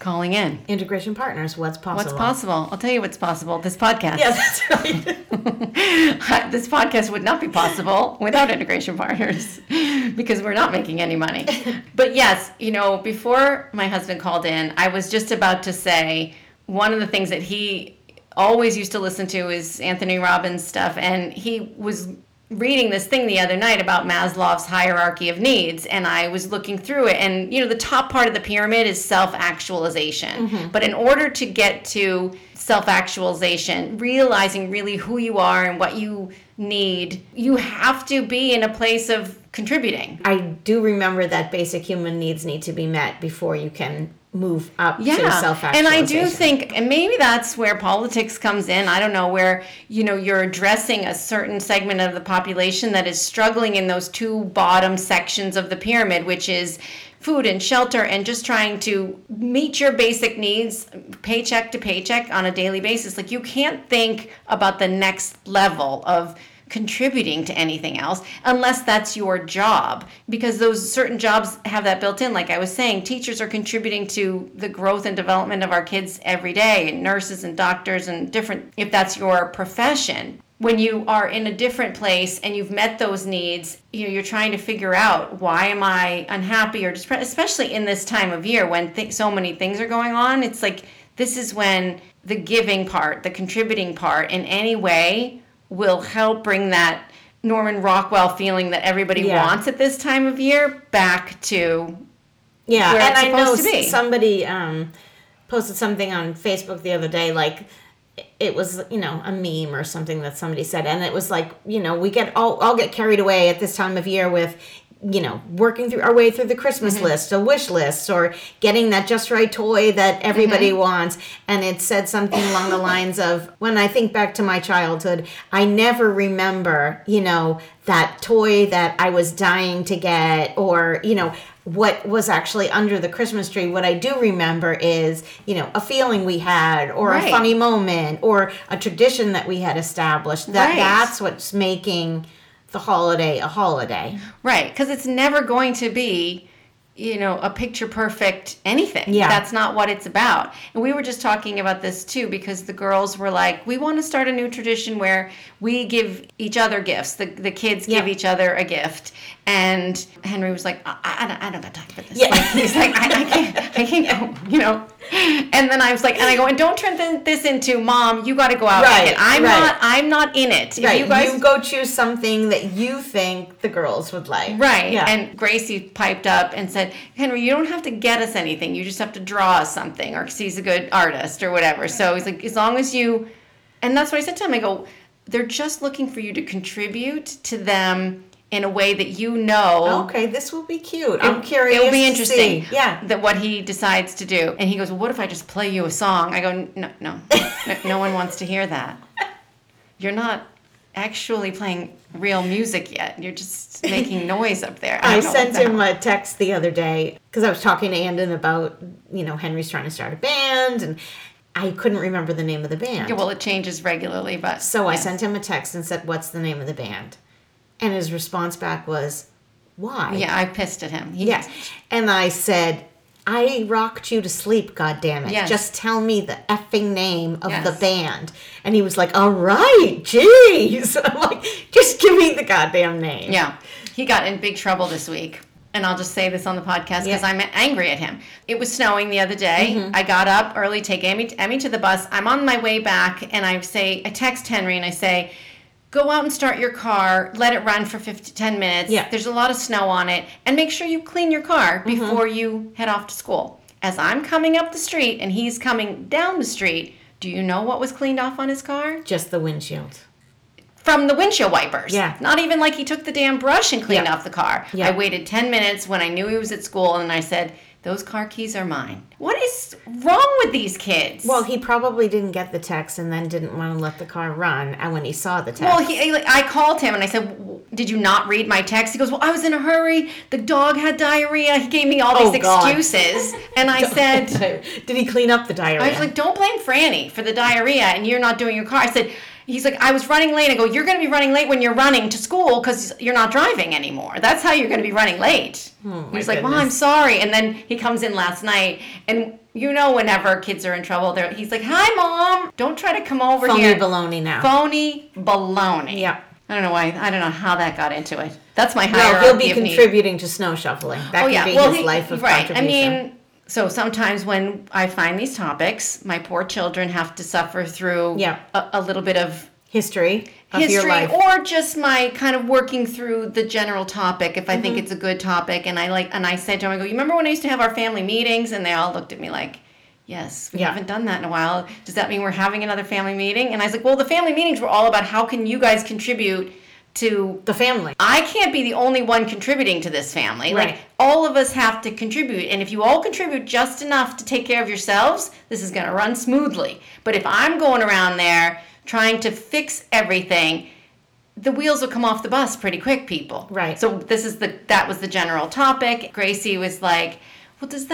calling in. Integration Partners, what's possible? What's possible? I'll tell you what's possible. This podcast. Yeah, that's right. This podcast would not be possible without Integration Partners, because we're not making any money. But yes, you know, before my husband called in, I was just about to say one of the things that he always used to listen to is Anthony Robbins stuff. And he was reading this thing the other night about Maslow's hierarchy of needs, and I was looking through it, and you know, the top part of the pyramid is self-actualization. Mm-hmm. But in order to get to self-actualization, realizing really who you are and what you need, you have to be in a place of contributing. I do remember that basic human needs need to be met before you can move up to self-actualization. And I do think, and maybe that's where politics comes in, I don't know, where, you know, you're addressing a certain segment of the population that is struggling in those two bottom sections of the pyramid, which is food and shelter, and just trying to meet your basic needs paycheck to paycheck on a daily basis. Like, you can't think about the next level of contributing to anything else unless that's your job, because those certain jobs have that built in. Like I was saying, teachers are contributing to the growth and development of our kids every day, and nurses and doctors and different, if that's your profession. when you are in a different place and you've met those needs, you know, you're trying to figure out, why am I unhappy or depressed? Especially in this time of year when so many things are going on. It's like, this is when the giving part, the contributing part in any way will help bring that Norman Rockwell feeling that everybody wants at this time of year back to where and it's supposed to be. Somebody posted something on Facebook the other day, like, it was, you know, a meme or something that somebody said, and it was like, you know, we get all get carried away at this time of year with, you know, working through our way through the Christmas list, a wish list, or getting that just right toy that everybody wants. And it said something along the lines of, when I think back to my childhood, I never remember, you know, that toy that I was dying to get, or, you know, what was actually under the Christmas tree. What I do remember is, you know, a feeling we had, or a funny moment, or a tradition that we had established. That's what's making the holiday a holiday. Right, because it's never going to be, you know, a picture perfect anything. Yeah. That's not what it's about. And we were just talking about this too, because the girls were like, we want to start a new tradition where we give each other gifts. The kids give each other a gift. And Henry was like, I don't got time for this. Yeah. Like, he's like, I can't go, you know. And then I was like, and I go, and don't turn this into, Mom, you got to go out. Right. I'm not in it. Right. If you guys, you go choose something that you think the girls would like. Right. Yeah. And Gracie piped up and said, Henry, you don't have to get us anything. You just have to draw us something, or because he's a good artist or whatever. So he's like, as long as you, and that's what I said to him. I go, they're just looking for you to contribute to them in a way that you know. Okay, this will be cute. I'm curious. It'll be interesting to see. Yeah. That what he decides to do. And he goes, well, what if I just play you a song? I go, no. No one wants to hear that. You're not actually playing real music yet. You're just making noise up there. I sent him a text the other day, because I was talking to Andon about, you know, Henry's trying to start a band, and I couldn't remember the name of the band. Yeah, well, it changes regularly, but... So I sent him a text and said, what's the name of the band? And his response back was, why? Yeah, I pissed at him. Yes. And I said, I rocked you to sleep, goddammit. Yes. Just tell me the effing name of the band. And he was like, all right, geez. And I'm like, just give me the goddamn name. Yeah. He got in big trouble this week. And I'll just say this on the podcast because I'm angry at him. It was snowing the other day. Mm-hmm. I got up early, take Emmy to the bus. I'm on my way back, and I text Henry and I say, go out and start your car, let it run for 10 minutes. Yeah. There's a lot of snow on it. And make sure you clean your car before you head off to school. As I'm coming up the street and he's coming down the street, do you know what was cleaned off on his car? Just the windshield. From the windshield wipers. Yeah. Not even like he took the damn brush and cleaned off the car. Yeah. I waited 10 minutes when I knew he was at school, and I said, those car keys are mine. What is wrong with these kids? Well, he probably didn't get the text and then didn't want to let the car run. And when he saw the text... Well, I called him and I said, did you not read my text? He goes, well, I was in a hurry. The dog had diarrhea. He gave me all these excuses. And I said... Did he clean up the diarrhea? I was like, don't blame Franny for the diarrhea and you're not doing your car. I said... He's like, I was running late. I go, you're going to be running late when you're running to school because you're not driving anymore. That's how you're going to be running late. Oh, he's like, well, I'm sorry. And then he comes in last night. And you know whenever kids are in trouble, he's like, hi, Mom. Don't try to come over here. Phony baloney now. Phony baloney. Yeah. I don't know why. I don't know how that got into it. That's my hierarchy. No, he'll be contributing to snow shoveling. That could be his life of contribution. I mean... So sometimes when I find these topics, my poor children have to suffer through a little bit of history of your life, or just my kind of working through the general topic if I think it's a good topic. And I said to them, I go, you remember when I used to have our family meetings? And they all looked at me like, yes, we haven't done that in a while. Does that mean we're having another family meeting? And I was like, well, the family meetings were all about how can you guys contribute to the family. I can't be the only one contributing to this family. Right. Like, all of us have to contribute. And if you all contribute just enough to take care of yourselves, this is going to run smoothly. But if I'm going around there trying to fix everything, the wheels will come off the bus pretty quick, people. Right. So that was the general topic. Gracie was like, well, what does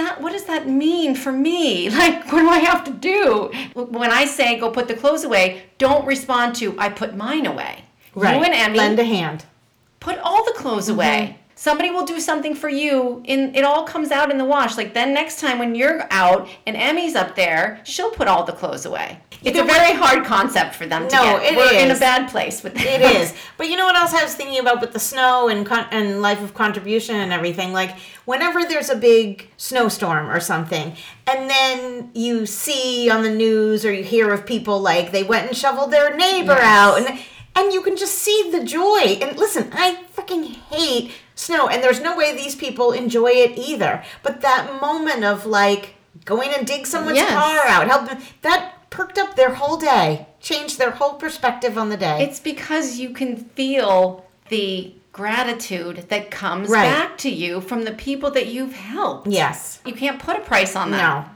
that mean for me? Like, what do I have to do? When I say, go put the clothes away, don't respond to, I put mine away. Right. You and Emmy lend a hand. Put all the clothes away. Somebody will do something for you, and it all comes out in the wash. Like, then next time when you're out and Emmy's up there, she'll put all the clothes away. It's a very hard concept for them to get. We're in a bad place with that. It is. But you know what else I was thinking about with the snow and life of contribution and everything? Like, whenever there's a big snowstorm or something, and then you see on the news or you hear of people, like, they went and shoveled their neighbor out. And you can just see the joy. And listen, I fucking hate snow, and there's no way these people enjoy it either, but that moment of, like, going and dig someone's car out, help them, that perked up their whole day, changed their whole perspective on the day. It's because you can feel the gratitude that comes back to you from the people that you've helped. Yes. You can't put a price on that. No.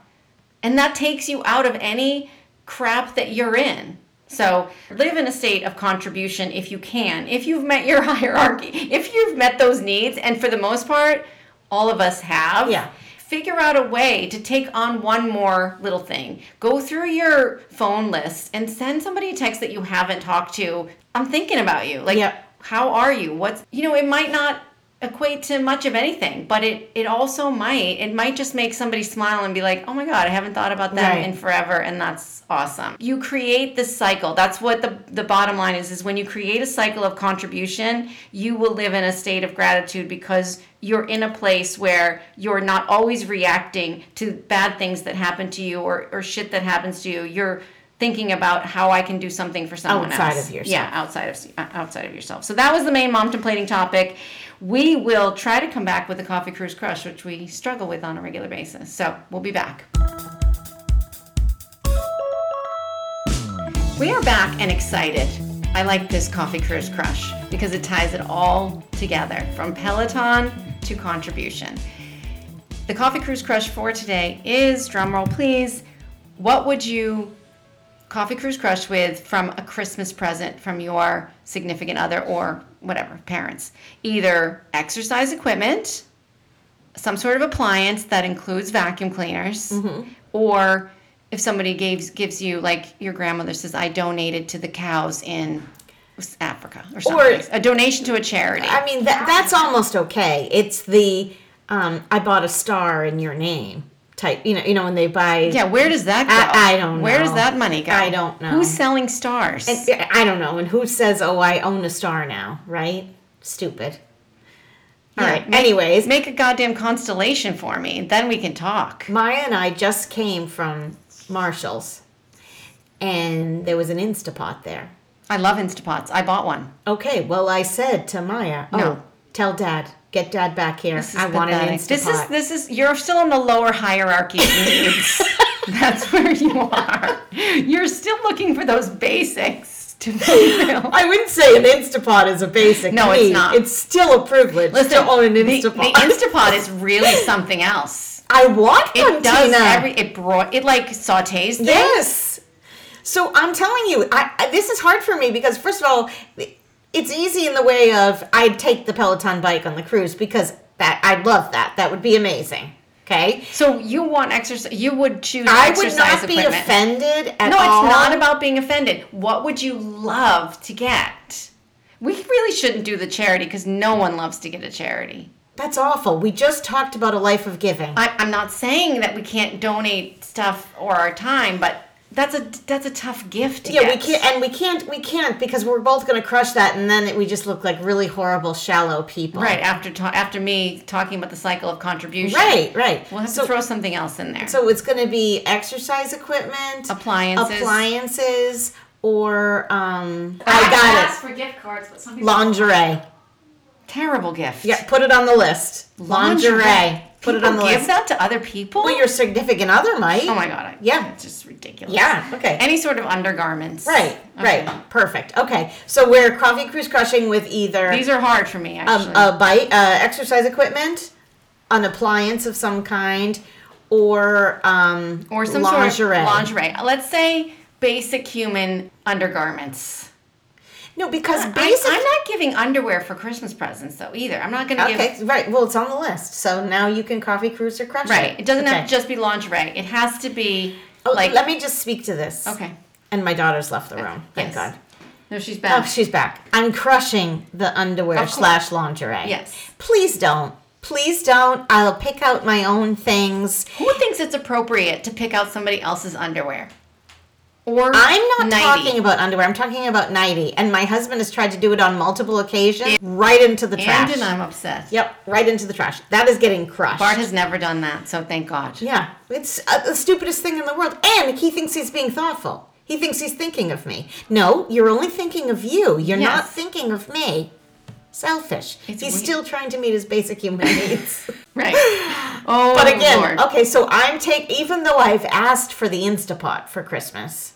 And that takes you out of any crap that you're in. So live in a state of contribution if you can, if you've met your hierarchy, if you've met those needs, and for the most part, all of us have, figure out a way to take on one more little thing. Go through your phone list and send somebody a text that you haven't talked to. I'm thinking about you. Like, how are you? It might not equate to much of anything, but it also might. It might just make somebody smile and be like, oh my God, I haven't thought about that in forever, and that's awesome. You create this cycle. That's what the bottom line is when you create a cycle of contribution, you will live in a state of gratitude because you're in a place where you're not always reacting to bad things that happen to you or shit that happens to you. You're thinking about how I can do something for someone else. Outside of yourself. Yeah, outside of yourself. So that was the main momtemplating topic. We will try to come back with the Coffee Cruise Crush, which we struggle with on a regular basis. So we'll be back. We are back and excited. I like this Coffee Cruise Crush because it ties it all together, from Peloton to contribution. The Coffee Cruise Crush for today is, drumroll please, what would you Coffee Cruise Crush with from a Christmas present from your significant other or whatever, parents? Either exercise equipment, some sort of appliance that includes vacuum cleaners, or if somebody gives you, like your grandmother says, I donated to the cows in Africa or something. Or a donation to a charity. I mean, that's almost okay. It's the I bought a star in your name. Type, you know, when they buy. Yeah, where does that go? I don't know. Where does that money go? I don't know. Who's selling stars? I don't know. And who says, oh, I own a star now, right? Stupid. All right. Anyways. Make a goddamn constellation for me. Then we can talk. Maya and I just came from Marshall's. And there was an Instant Pot there. I love Instant Pots. I bought one. Okay. Well, I said to Maya, tell Dad. Get Dad back here. I want an Instant Pot. This is you're still in the lower hierarchy of needs. That's where you are. You're still looking for those basics to fulfill. I wouldn't say an Instant Pot is a basic need. It's not. It's still a privilege to own an Instant Pot. The Instant Pot is really something else. I want one. It does it sautés things. Yes. So I'm telling you, this is hard for me because, first of all, it's easy in the way of I'd take the Peloton bike on the cruise because I'd love that. That would be amazing. Okay? So you want exercise. You would choose exercise equipment. I would not be offended at all. No, it's not about being offended. What would you love to get? We really shouldn't do the charity because no one loves to get a charity. That's awful. We just talked about a life of giving. I'm not saying that we can't donate stuff or our time, but that's a tough gift to get. Yeah, we can't because we're both going to crush that, and then we just look like really horrible, shallow people. Right, after me talking about the cycle of contribution. Right. We'll have to throw something else in there. So it's going to be exercise equipment, appliances, or I asked for gift cards, but some people lingerie. Terrible gift. Yeah, put it on the list. Lingerie. Put it on the list. Give that to other people? Well, your significant other might. Oh, my God. It's just ridiculous. Yeah, okay. Any sort of undergarments. Right. Perfect. Okay. So we're Coffee Cruise Crushing with either... These are hard for me, actually. A bike, exercise equipment, an appliance of some kind, or some lingerie. Sort of lingerie. Let's say basic human undergarments. No, because I'm not giving underwear for Christmas presents, though, either. I'm not going to give... Okay, right. Well, it's on the list. So now you can Coffee Cruise or Crush it. It doesn't have to just be lingerie. It has to be... Let me just speak to this. Okay. And my daughter's left the room. Thank God. No, she's back. Oh, she's back. I'm crushing the underwear / lingerie. Yes. Please don't. Please don't. I'll pick out my own things. Who thinks it's appropriate to pick out somebody else's underwear? Or I'm not talking about underwear. I'm talking about nightie. And my husband has tried to do it on multiple occasions. Right into the trash. And I'm obsessed. Yep. Right into the trash. That is getting crushed. Bart has never done that, so thank God. Yeah. It's the stupidest thing in the world. And he thinks he's being thoughtful. He thinks he's thinking of me. No, you're only thinking of you. You're not thinking of me. Selfish. He's still trying to meet his basic human needs. Right. Oh, but again, Lord. Okay, so I'm even though I've asked for the Instant Pot for Christmas,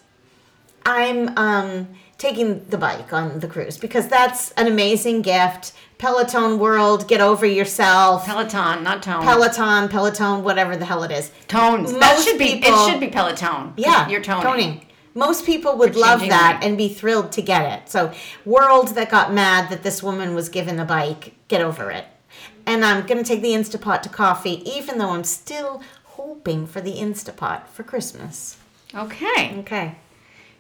I'm taking the bike on the cruise because that's an amazing gift. Peloton world, get over yourself. Peloton, not Tone. Peloton, whatever the hell it is. Tones. That should be people, it should be Peloton. Yeah. You're toning. Most people would love that and be thrilled to get it. So, world that got mad that this woman was given a bike, get over it. And I'm going to take the Instant Pot to coffee, even though I'm still hoping for the Instant Pot for Christmas. Okay.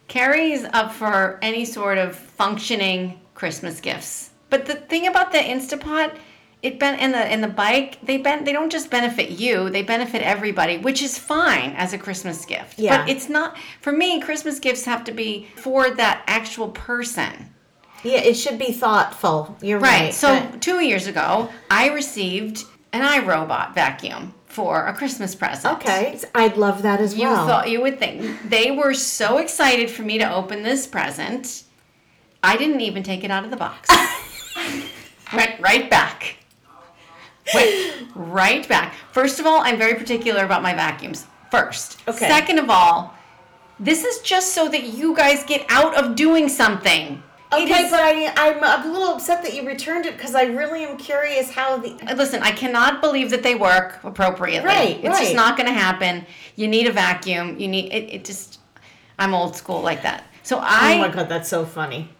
Carrie's up for any sort of functioning Christmas gifts. But the thing about the Instant Pot, and the bike, they don't just benefit you, they benefit everybody, which is fine as a Christmas gift. Yeah. But it's not, for me, Christmas gifts have to be for that actual person. Yeah, it should be thoughtful. You're right. So 2 years ago, I received an iRobot vacuum for a Christmas present. Okay. I'd love that as well. You would think. They were so excited for me to open this present, I didn't even take it out of the box. Went right back. First of all, I'm very particular about my vacuums. First. Okay. Second of all, this is just so that you guys get out of doing something. Okay, but I'm a little upset that you returned it because I really am curious how the... Listen, I cannot believe that they work appropriately. Right, it's just not going to happen. You need a vacuum. You need... It just... I'm old school like that. So Oh my God, that's so funny.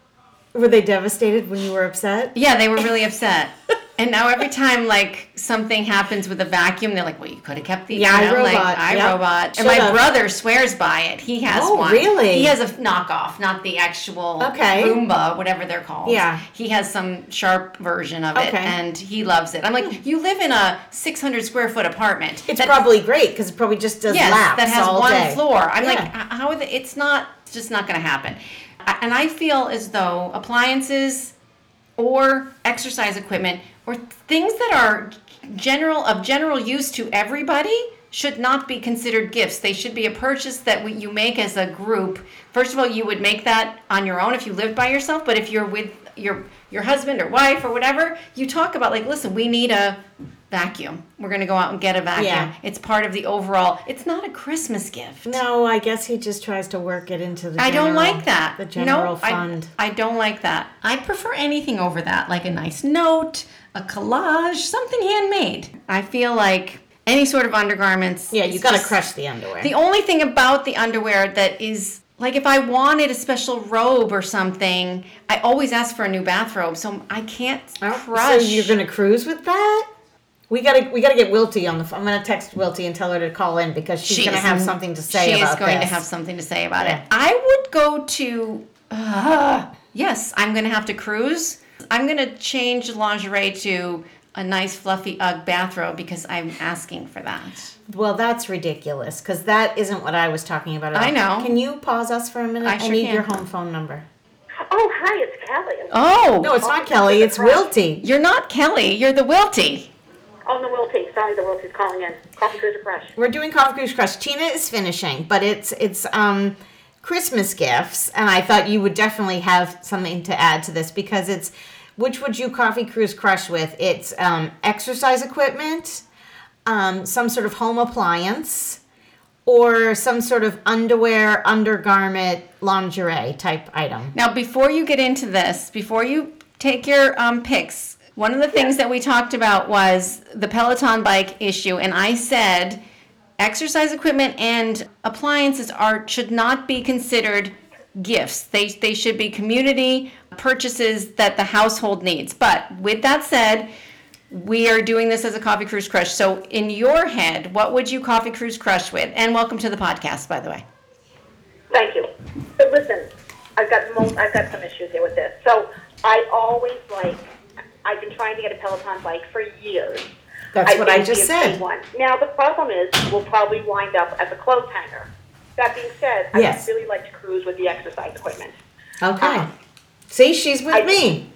Were they devastated when you were upset? Yeah, they were really upset. And now every time, something happens with a vacuum, they're like, well, you could have kept these. Yeah, iRobot. And my brother swears by it. He has one. Oh, really? He has a knockoff, not the actual Roomba, whatever they're called. Yeah. He has some sharp version of it, and he loves it. I'm like, you live in a 600-square-foot apartment. It's probably great, because it probably just does laps all day. Yes, that has one floor. I'm like, how? It's just not going to happen. And I feel as though appliances or exercise equipment or things that are general use to everybody should not be considered gifts. They should be a purchase that you make as a group. First of all, you would make that on your own if you lived by yourself. But if you're with your husband or wife or whatever, you talk about listen, we need a vacuum. We're going to go out and get a vacuum. Yeah. It's part of the overall. It's not a Christmas gift. No, I guess he just tries to work it into the general. I don't like that. The general fund. I don't like that. I prefer anything over that, like a nice note, a collage, something handmade. I feel like any sort of undergarments. Yeah, you got to crush the underwear. The only thing about the underwear that is if I wanted a special robe or something, I always ask for a new bathrobe, so I can't crush. So you're going to cruise with that? We gotta get Wilty on the phone. I'm gonna text Wilty and tell her to call in because she's gonna have something to say about this. She is going to have something to say about it. I would go to yes, I'm gonna have to cruise. I'm gonna change lingerie to a nice fluffy UGG bathrobe because I'm asking for that. Well, that's ridiculous because that isn't what I was talking about at all. I know. Can you pause us for a minute? I need your home phone number. Oh, hi, it's Kelly. Oh. No, it's not Kelly. It's Wilty. You're not Kelly. You're the Wilty. Oh, the Wilty. Sorry, the Wilty's calling in. Coffee Cruise Crush. We're doing Coffee Cruise Crush. Tina is finishing, but it's Christmas gifts, and I thought you would definitely have something to add to this because it's, which would you Coffee Cruise Crush with? It's exercise equipment, some sort of home appliance, or some sort of underwear, undergarment, lingerie type item. Now, before you get into this, before you take your picks, one of the things that we talked about was the Peloton bike issue, and I said exercise equipment and appliances should not be considered gifts. They should be community purchases that the household needs. But with that said, we are doing this as a Coffee Cruise Crush. So in your head, what would you Coffee Cruise Crush with? And welcome to the podcast, by the way. Thank you. So listen, I've got some issues here with this. So I always I've been trying to get a Peloton bike for years. That's what I just said. One. Now the problem is we'll probably wind up as a clothes hanger. That being said, yes. I would really like to cruise with the exercise equipment. Okay. See, she's with me.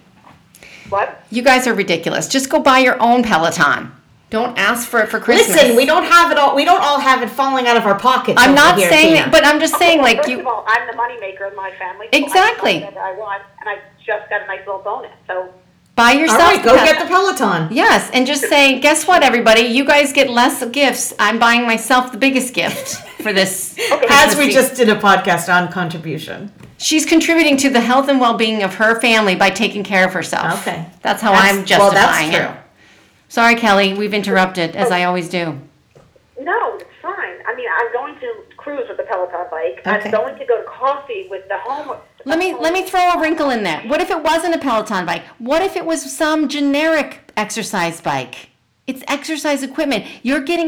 What? You guys are ridiculous. Just go buy your own Peloton. Don't ask for it for Christmas. Listen, we don't have it all. We don't all have it falling out of our pockets. I'm not saying it, but I'm just saying, well, first of all, I'm the moneymaker in my family. So exactly. I can buy whatever I want, and I just got a nice little bonus. So. Buy yourself. All right, go get the Peloton. Yes, and just say, guess what, everybody? You guys get less gifts. I'm buying myself the biggest gift for this. Okay. As we just did a podcast on contribution. She's contributing to the health and well-being of her family by taking care of herself. Okay. That's how I'm justifying it. Well, that's true. Sorry, Kelly, we've interrupted, as I always do. No, it's fine. I mean, I'm going to cruise with the Peloton bike. Okay. I'm going to go to coffee with the homework. Let me throw a wrinkle in there. What if it wasn't a Peloton bike? What if it was some generic exercise bike? It's exercise equipment. You're wanting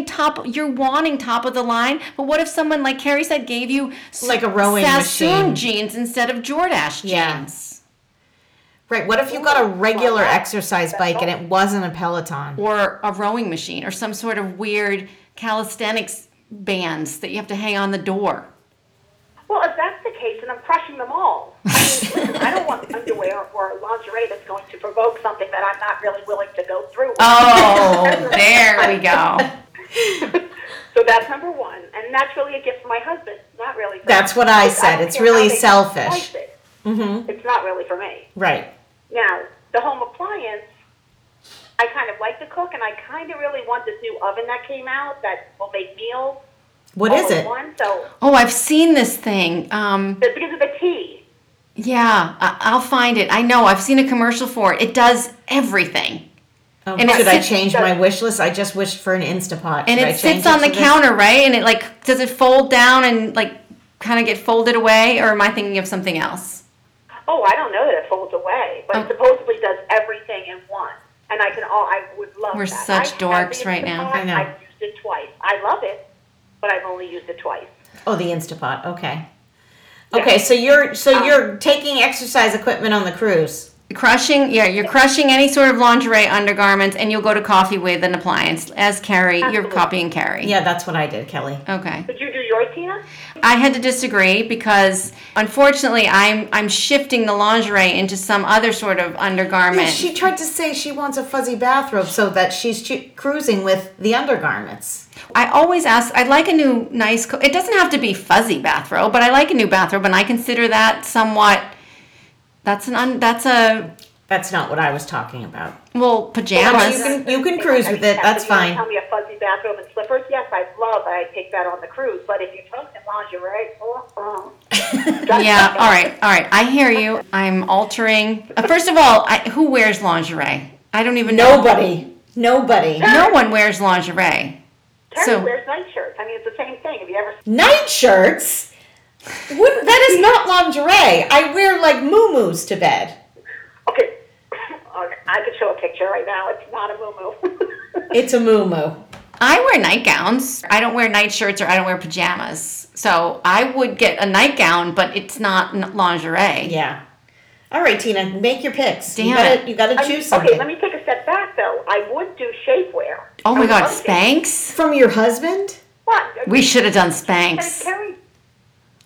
top of the line, but what if someone, like Carrie said, gave you like a rowing Sassoon machine jeans instead of Jordache jeans? Right. What if you got a regular exercise bike and it wasn't a Peloton? Or a rowing machine or some sort of weird calisthenics bands that you have to hang on the door? Well, if that's the case, then I'm crushing them all. I mean, listen, I don't want underwear or lingerie that's going to provoke something that I'm not really willing to go through with. Oh, there we go. So that's number one. And that's really a gift for my husband. Not really for That's me. What I said. It's really selfish. Mm-hmm. It's not really for me. Right. Now, the home appliance, I kind of like to cook, and I kind of really want this new oven that came out that will make meals. What is it? Oh, I've seen this thing. It's because of the tea. Yeah, I'll find it. I know. I've seen a commercial for it. It does everything. And should I change my wish list? I just wished for an Instant Pot. And it sits on the counter, right? And it does it fold down and kind of get folded away, or am I thinking of something else? Oh, I don't know that it folds away, but it supposedly does everything in one. And I would love that. We're such dorks right now. I know. I've used it twice. I love it, but I've only used it twice. Oh, the Instant Pot. Okay. Yeah. Okay, so you're taking exercise equipment on the cruise. Crushing any sort of lingerie, undergarments, and you'll go to coffee with an appliance. As Carrie, Absolutely. You're copying Carrie. Yeah, that's what I did, Kelly. Okay. Did you do yours, Tina? I had to disagree because, unfortunately, I'm shifting the lingerie into some other sort of undergarment. Yeah, she tried to say she wants a fuzzy bathrobe so that she's cruising with the undergarments. I always ask, I'd like a new nice, it doesn't have to be fuzzy bathrobe, but I like a new bathrobe, and I consider that somewhat... That's not what I was talking about. Well, pajamas. Well, you can cruise with it. That's fine. Tell me a fuzzy bathrobe and slippers. Yes, I take that on the cruise. But if you're talking lingerie, yeah. All right. I hear you. I'm altering. First of all, who wears lingerie? I don't even know. Nobody. No one wears lingerie. Terry wears nightshirts. I mean, it's the same thing. Have you ever seen nightshirts? That is not lingerie. I wear muumuus to bed. Okay. I could show a picture right now. It's not a muumu. It's a muumu. I wear nightgowns. I don't wear nightshirts or I don't wear pajamas. So I would get a nightgown, but it's not lingerie. Yeah. All right, Tina, make your picks. Damn, you got to choose something. Okay, let me take a step back, though. I would do shapewear. Oh, my God, Spanx? From your husband? What? We should have done Spanx.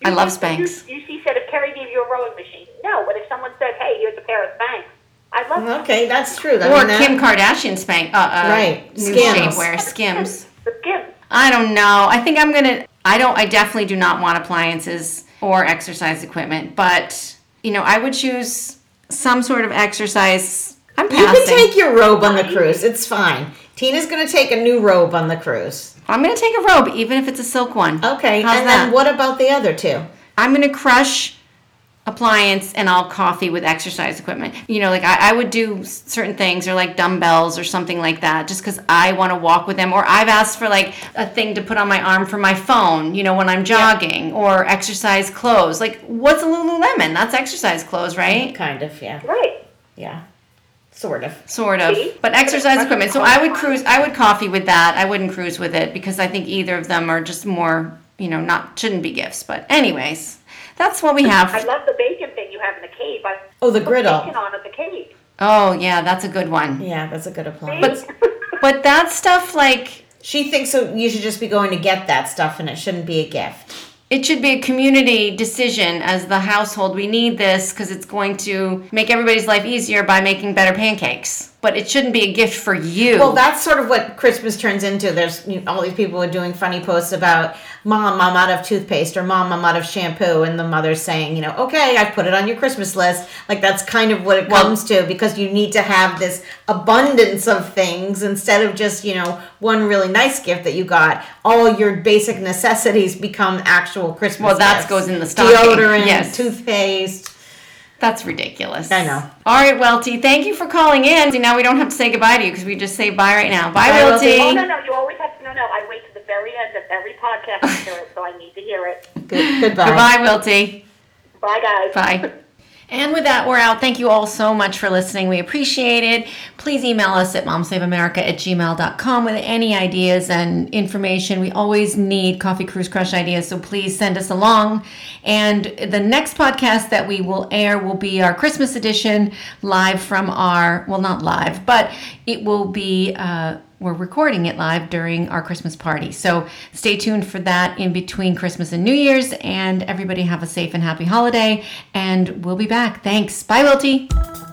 I love Spanx. You said if Carrie gave you a rowing machine. No, but if someone said, hey, here's a pair of Spanx, I love Spanx. Okay, that's true. Kim Kardashian Spanx. Right. Skims. Shapewear. Skims. The Skims. I don't know. I think I'm going to... I definitely do not want appliances or exercise equipment. But, I would choose some sort of exercise. I'm passing. You can take your robe on the cruise. It's fine. Tina's going to take a new robe on the cruise. I'm going to take a robe, even if it's a silk one. Okay. How's and that? Then what about the other two? I'm going to crush appliance and I'll coffee with exercise equipment. I would do certain things or dumbbells or something like that just because I want to walk with them. Or I've asked for a thing to put on my arm for my phone, when I'm jogging or exercise clothes. What's a Lululemon? That's exercise clothes, right? Kind of, yeah. Right. Yeah. Sort of. But exercise equipment. So I would coffee with that. I wouldn't cruise with it because I think either of them are just more, shouldn't be gifts. But anyways, That's what we have. I love the bacon thing you have in the cave. Oh, the griddle. Bacon on at the cave. Oh, yeah, that's a good one. Yeah, that's a good applause. But that stuff, like... She thinks so you should just be going to get that stuff, and it shouldn't be a gift. It should be a community decision as the household. We need this because it's going to make everybody's life easier by making better pancakes. But it shouldn't be a gift for you. Well, that's sort of what Christmas turns into. There's all these people are doing funny posts about, Mom, I'm out of toothpaste, or Mom, I'm out of shampoo. And the mother's saying, okay, I've put it on your Christmas list. Like, that's kind of what it comes to, because you need to have this abundance of things instead of just, one really nice gift that you got. All your basic necessities become actual Christmas gifts. Well, that goes in the stocking. Deodorant, yes. Toothpaste. That's ridiculous. I know. All right, Welty, thank you for calling in. See, now we don't have to say goodbye to you because we just say bye right now. Bye, Welty. Oh, no, you always have to. No, I wait to the very end of every podcast to hear it, so I need to hear it. Goodbye. Goodbye, Welty. Bye, guys. Bye. And with that, we're out. Thank you all so much for listening. We appreciate it. Please email us at momsaveamerica@gmail.com with any ideas and information. We always need Coffee Cruise Crush ideas, so please send us along. And the next podcast that we will air will be our Christmas edition, live from our, well, not live, but it will be... We're recording it live during our Christmas party. So stay tuned for that in between Christmas and New Year's. And everybody have a safe and happy holiday. And we'll be back. Thanks. Bye, Wilty.